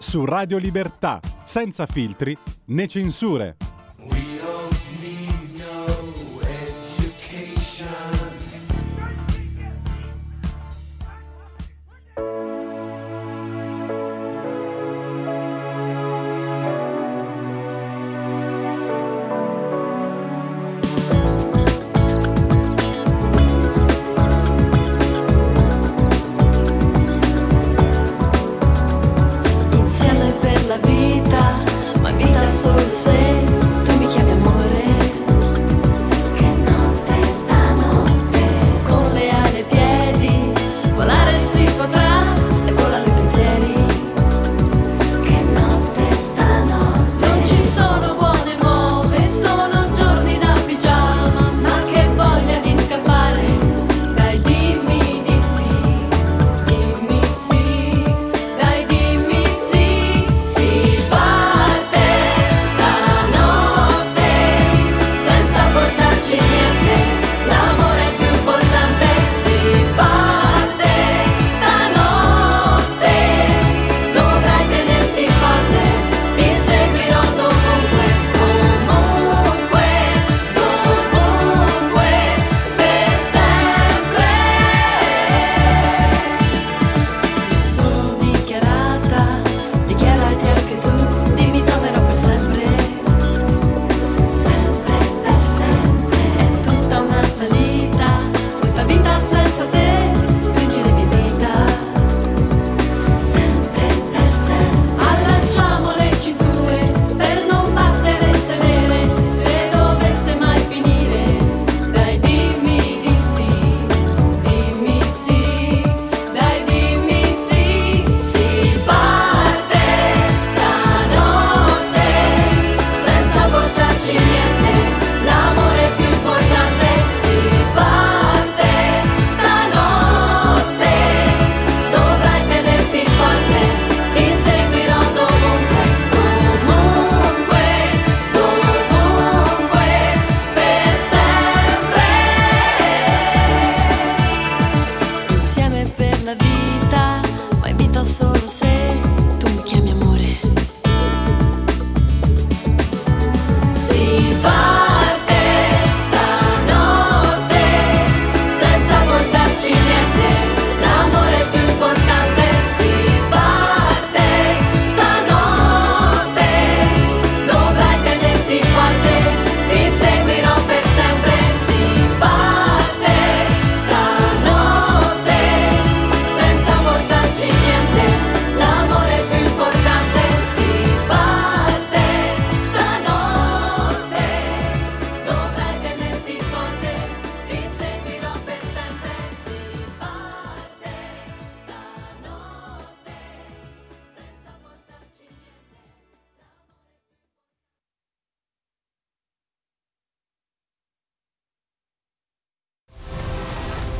Su Radio Libertà, senza filtri né censure. Solo se tu mi chiami amore, che notte stanotte, con le ali ai piedi, volare si potrà e volano i pensieri, che notte stanotte, non ci sono buone nuove, sono giorni da pigiama, ma che voglia di scappare, dai dimmi di sì, dimmi sì, dai dimmi sì, sì va.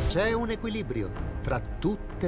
C'è un equilibrio tra tutte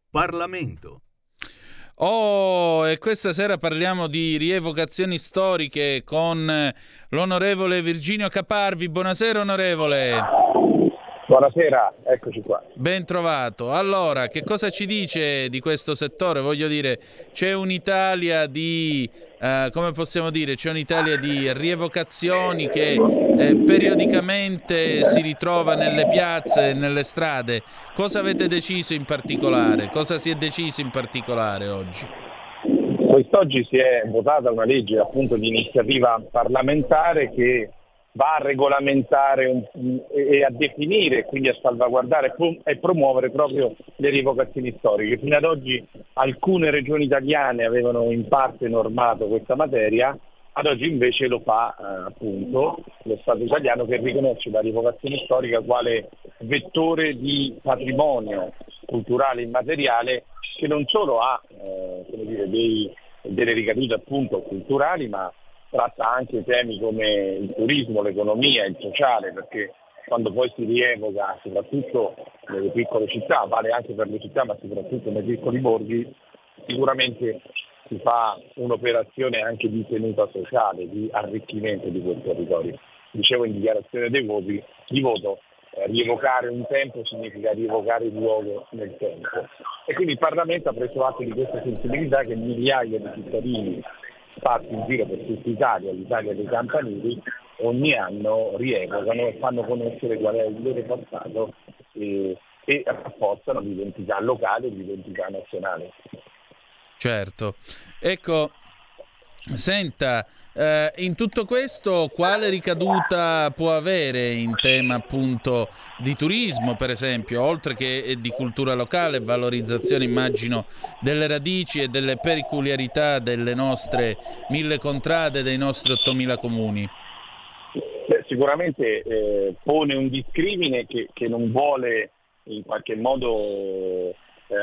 Parlamento. Oh, e questa sera parliamo di rievocazioni storiche con l'onorevole Virginio Caparvi. Buonasera onorevole. Buonasera, eccoci qua. Ben trovato. Allora, che cosa ci dice di questo settore? Voglio dire, c'è un'Italia di, come possiamo dire, c'è un'Italia di rievocazioni che periodicamente si ritrova nelle piazze, nelle strade. Cosa avete deciso in particolare? Cosa si è deciso in particolare oggi? Quest'oggi si è votata una legge appunto di iniziativa parlamentare che va a regolamentare e a definire, quindi a salvaguardare e promuovere proprio le rievocazioni storiche. Fino ad oggi alcune regioni italiane avevano in parte normato questa materia, ad oggi invece lo fa appunto lo Stato italiano, che riconosce la rievocazione storica quale vettore di patrimonio culturale immateriale, che non solo ha delle ricadute appunto culturali, ma tratta anche temi come il turismo, l'economia, il sociale, perché quando poi si rievoca, soprattutto nelle piccole città, vale anche per le città, ma soprattutto nei piccoli borghi, sicuramente si fa un'operazione anche di tenuta sociale, di arricchimento di quel territorio. Dicevo in dichiarazione dei voti, di voto, rievocare un tempo significa rievocare il luogo nel tempo. E quindi il Parlamento ha preso atto di questa sensibilità che migliaia di cittadini fatti in giro per tutta Italia, l'Italia dei campanili, ogni anno rievocano e fanno conoscere qual è il loro passato e rafforzano l'identità locale e l'identità nazionale. Certo. Ecco, senta, in tutto questo quale ricaduta può avere in tema appunto di turismo, per esempio, oltre che di cultura locale, valorizzazione immagino delle radici e delle peculiarità delle nostre 1000 contrade, dei nostri 8000 comuni? Beh, sicuramente pone un discrimine che non vuole in qualche modo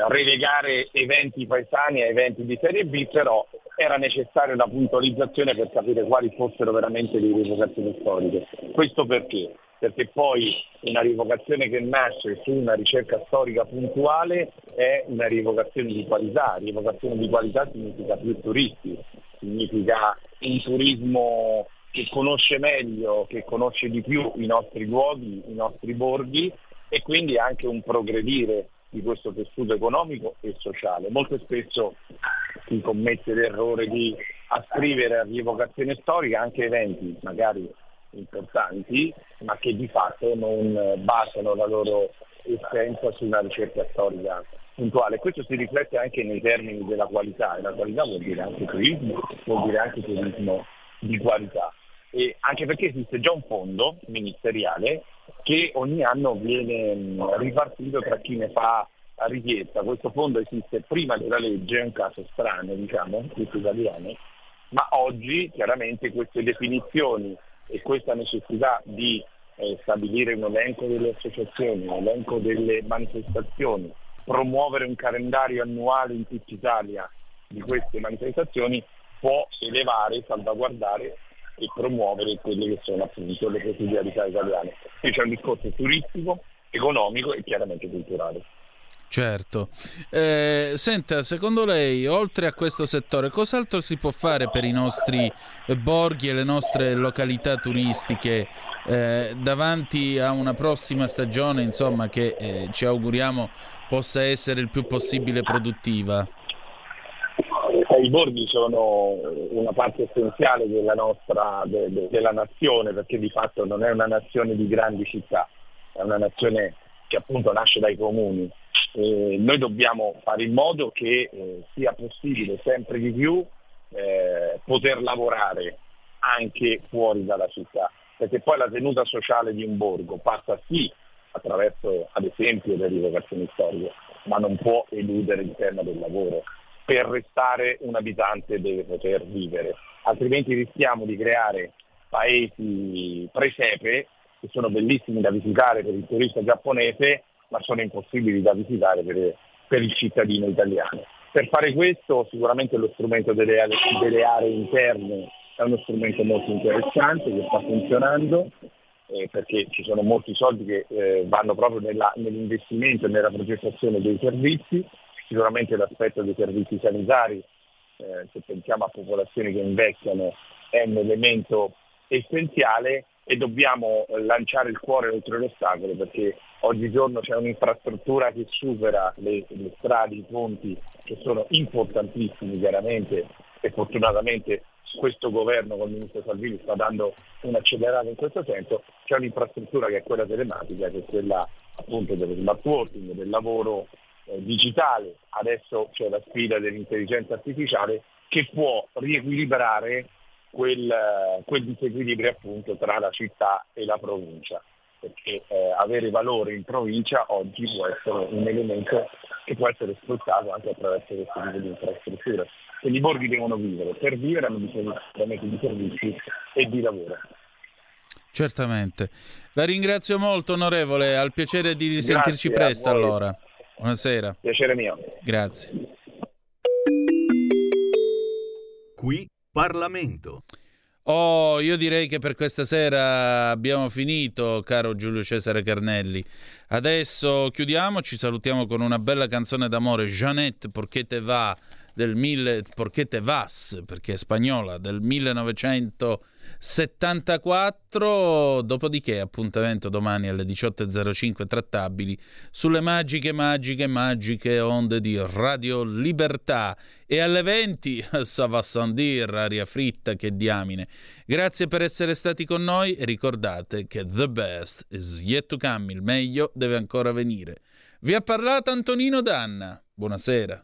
relegare eventi paesani a eventi di serie B, però era necessaria una puntualizzazione per capire quali fossero veramente le rievocazioni storiche. Questo perché? Perché poi una rievocazione che nasce su una ricerca storica puntuale è una rievocazione di qualità. Rievocazione di qualità significa più turisti, significa un turismo che conosce meglio, che conosce di più i nostri luoghi, i nostri borghi, e quindi anche un progredire di questo tessuto economico e sociale. Molto spesso si commette l'errore di ascrivere a rievocazione storica anche eventi magari importanti, ma che di fatto non basano la loro essenza su una ricerca storica puntuale. Questo si riflette anche nei termini della qualità, e la qualità vuol dire anche turismo, vuol dire anche turismo di qualità. E anche perché esiste già un fondo ministeriale che ogni anno viene ripartito tra chi ne fa richiesta. Questo fondo esiste prima della legge, è un caso strano, diciamo, questo italiano, ma oggi chiaramente queste definizioni e questa necessità di stabilire un elenco delle associazioni, un elenco delle manifestazioni, promuovere un calendario annuale in tutta Italia di queste manifestazioni può elevare, salvaguardare e promuovere quelle che sono appunto le peculiarità italiane. Quindi c'è un discorso turistico, economico e chiaramente culturale. Certo. Senta, secondo lei, oltre a questo settore, cos'altro si può fare per i nostri borghi e le nostre località turistiche davanti a una prossima stagione, insomma, che ci auguriamo possa essere il più possibile produttiva? I borghi sono una parte essenziale della nostra della nazione, perché di fatto non è una nazione di grandi città, è una nazione che appunto nasce dai comuni. Noi dobbiamo fare in modo che sia possibile sempre di più poter lavorare anche fuori dalla città, perché poi la tenuta sociale di un borgo passa sì attraverso ad esempio le rilocazioni storiche, ma non può eludere il tema del lavoro. Per restare un abitante deve poter vivere, altrimenti rischiamo di creare paesi presepe che sono bellissimi da visitare per il turista giapponese, ma sono impossibili da visitare per il cittadino italiano. Per fare questo sicuramente lo strumento delle aree interne è uno strumento molto interessante che sta funzionando, perché ci sono molti soldi che vanno proprio nell'investimento e nella progettazione dei servizi. Sicuramente l'aspetto dei servizi sanitari, se pensiamo a popolazioni che invecchiano, è un elemento essenziale, e dobbiamo lanciare il cuore oltre l'ostacolo, perché oggigiorno c'è un'infrastruttura che supera le strade, i ponti, che sono importantissimi chiaramente, e fortunatamente questo governo con il ministro Salvini sta dando un'accelerata in questo senso. C'è un'infrastruttura che è quella telematica, che è quella appunto dello smart working, del lavoro digitale. Adesso c'è la sfida dell'intelligenza artificiale che può riequilibrare quel disequilibrio appunto tra la città e la provincia, perché avere valore in provincia oggi può essere un elemento che può essere sfruttato anche attraverso questo tipo di infrastrutture. Quindi i borghi devono vivere, per vivere hanno bisogno di servizi e di lavoro. Certamente. La ringrazio molto, onorevole, al piacere di risentirci. Grazie, presto allora. Buonasera. Piacere mio. Grazie. Qui Parlamento. Oh, io direi che per questa sera abbiamo finito, caro Giulio Cesare Carnelli. Adesso chiudiamo, ci salutiamo con una bella canzone d'amore, Jeannette, Porque te va, Porque te vas, perché è spagnola, del 1974, dopodiché appuntamento domani alle 18.05 trattabili sulle magiche onde di Radio Libertà, e alle 20 Savassandir, aria fritta, che diamine. Grazie per essere stati con noi e ricordate che the best is yet to come, il meglio deve ancora venire. Vi ha parlato Antonino Danna, buonasera.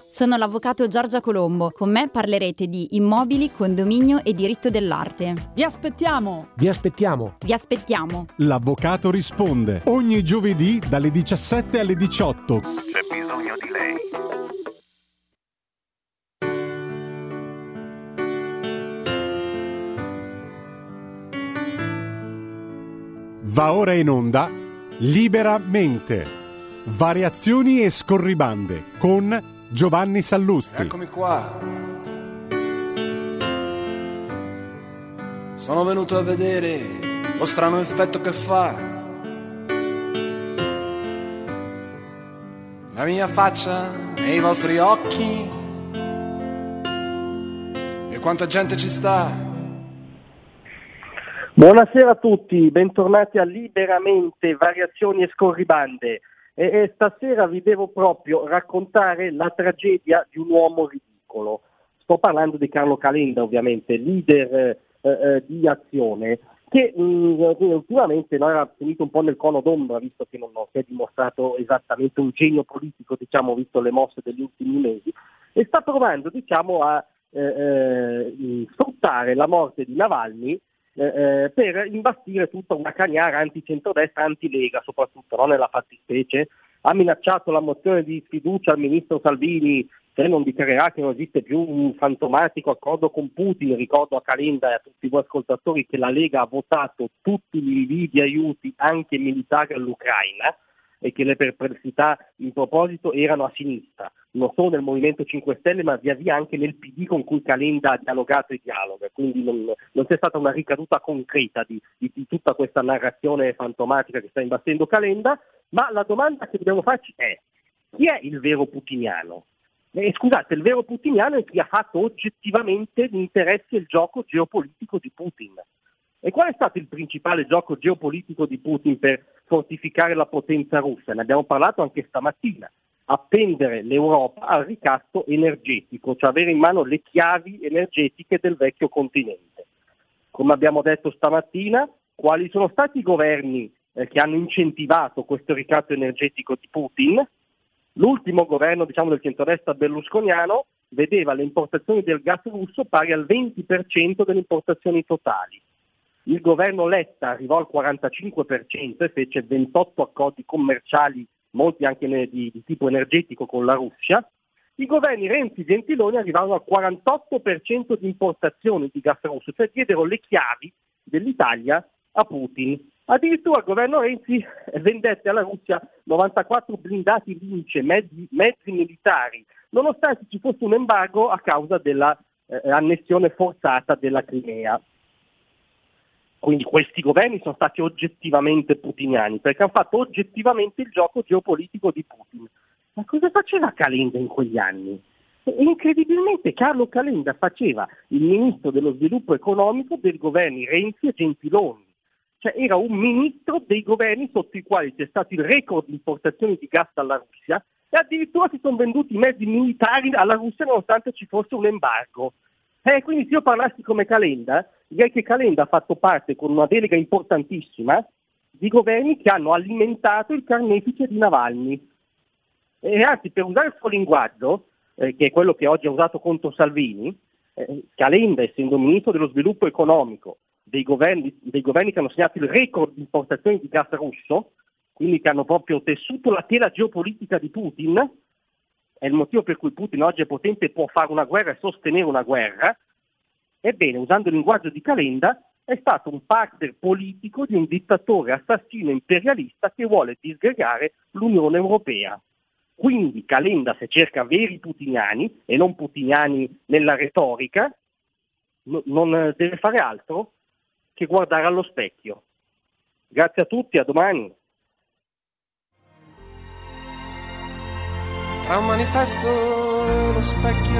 Sono l'avvocato Giorgia Colombo. Con me parlerete di immobili, condominio e diritto dell'arte. Vi aspettiamo! Vi aspettiamo! Vi aspettiamo! L'avvocato risponde ogni giovedì dalle 17 alle 18. C'è bisogno di lei. Va ora in onda Liberamente. Variazioni e scorribande con Giovanni Sallusti. Eccomi qua. Sono venuto a vedere lo strano effetto che fa la mia faccia e i vostri occhi. E quanta gente ci sta. Buonasera a tutti, bentornati a Liberamente, Variazioni e Scorribande. E stasera vi devo proprio raccontare la tragedia di un uomo ridicolo. Sto parlando di Carlo Calenda, ovviamente, leader di Azione, che ultimamente no, era finito un po' nel cono d'ombra, visto che non si è dimostrato esattamente un genio politico, diciamo, visto le mosse degli ultimi mesi, e sta provando, diciamo, a sfruttare la morte di Navalny per imbastire tutta una cagnara anti-centrodestra, anti-Lega soprattutto, no? Nella fattispecie ha minacciato la mozione di sfiducia al ministro Salvini se non dichiarerà che non esiste più un fantomatico accordo con Putin. Ricordo a Calenda e a tutti voi ascoltatori che la Lega ha votato tutti gli invii di aiuti anche militari all'Ucraina e che le perplessità in proposito erano a sinistra, non solo nel Movimento 5 Stelle ma via via anche nel PD, con cui Calenda ha dialogato e dialoga, quindi non c'è stata una ricaduta concreta di tutta questa narrazione fantomatica che sta imbastendo Calenda. Ma la domanda che dobbiamo farci è: chi è il vero putiniano? Scusate, il vero putiniano è chi ha fatto oggettivamente gli interessi e il gioco geopolitico di Putin. E qual è stato il principale gioco geopolitico di Putin per fortificare la potenza russa? Ne abbiamo parlato anche stamattina: appendere l'Europa al ricatto energetico, cioè avere in mano le chiavi energetiche del vecchio continente. Come abbiamo detto stamattina, quali sono stati i governi che hanno incentivato questo ricatto energetico di Putin? L'ultimo governo, diciamo, del centrodestra berlusconiano vedeva le importazioni del gas russo pari al 20% delle importazioni totali. Il governo Letta arrivò al 45% e fece 28 accordi commerciali, molti anche di tipo energetico, con la Russia. I governi Renzi e Gentiloni arrivarono al 48% di importazioni di gas russo, cioè diedero le chiavi dell'Italia a Putin. Addirittura il governo Renzi vendette alla Russia 94 blindati Lince, mezzi militari, nonostante ci fosse un embargo a causa della annessione forzata della Crimea. Quindi questi governi sono stati oggettivamente putiniani, perché hanno fatto oggettivamente il gioco geopolitico di Putin. Ma cosa faceva Calenda in quegli anni? Incredibilmente Carlo Calenda faceva il ministro dello sviluppo economico dei governi Renzi e Gentiloni. Cioè era un ministro dei governi sotto i quali c'è stato il record di importazioni di gas dalla Russia, e addirittura si sono venduti i mezzi militari alla Russia nonostante ci fosse un embargo. Quindi se io parlassi come Calenda, direi che Calenda ha fatto parte, con una delega importantissima, di governi che hanno alimentato il carnefice di Navalny. E anzi, per usare il suo linguaggio, che è quello che oggi ha usato contro Salvini, Calenda, essendo ministro dello sviluppo economico dei governi che hanno segnato il record di importazioni di gas russo, quindi che hanno proprio tessuto la tela geopolitica di Putin, è il motivo per cui Putin oggi è potente e può fare una guerra e sostenere una guerra. Ebbene, usando il linguaggio di Calenda, è stato un partner politico di un dittatore assassino imperialista che vuole disgregare l'Unione Europea. Quindi Calenda, se cerca veri putiniani e non putiniani nella retorica, non deve fare altro che guardare allo specchio. Grazie a tutti, a domani. Tra un manifesto e lo specchio,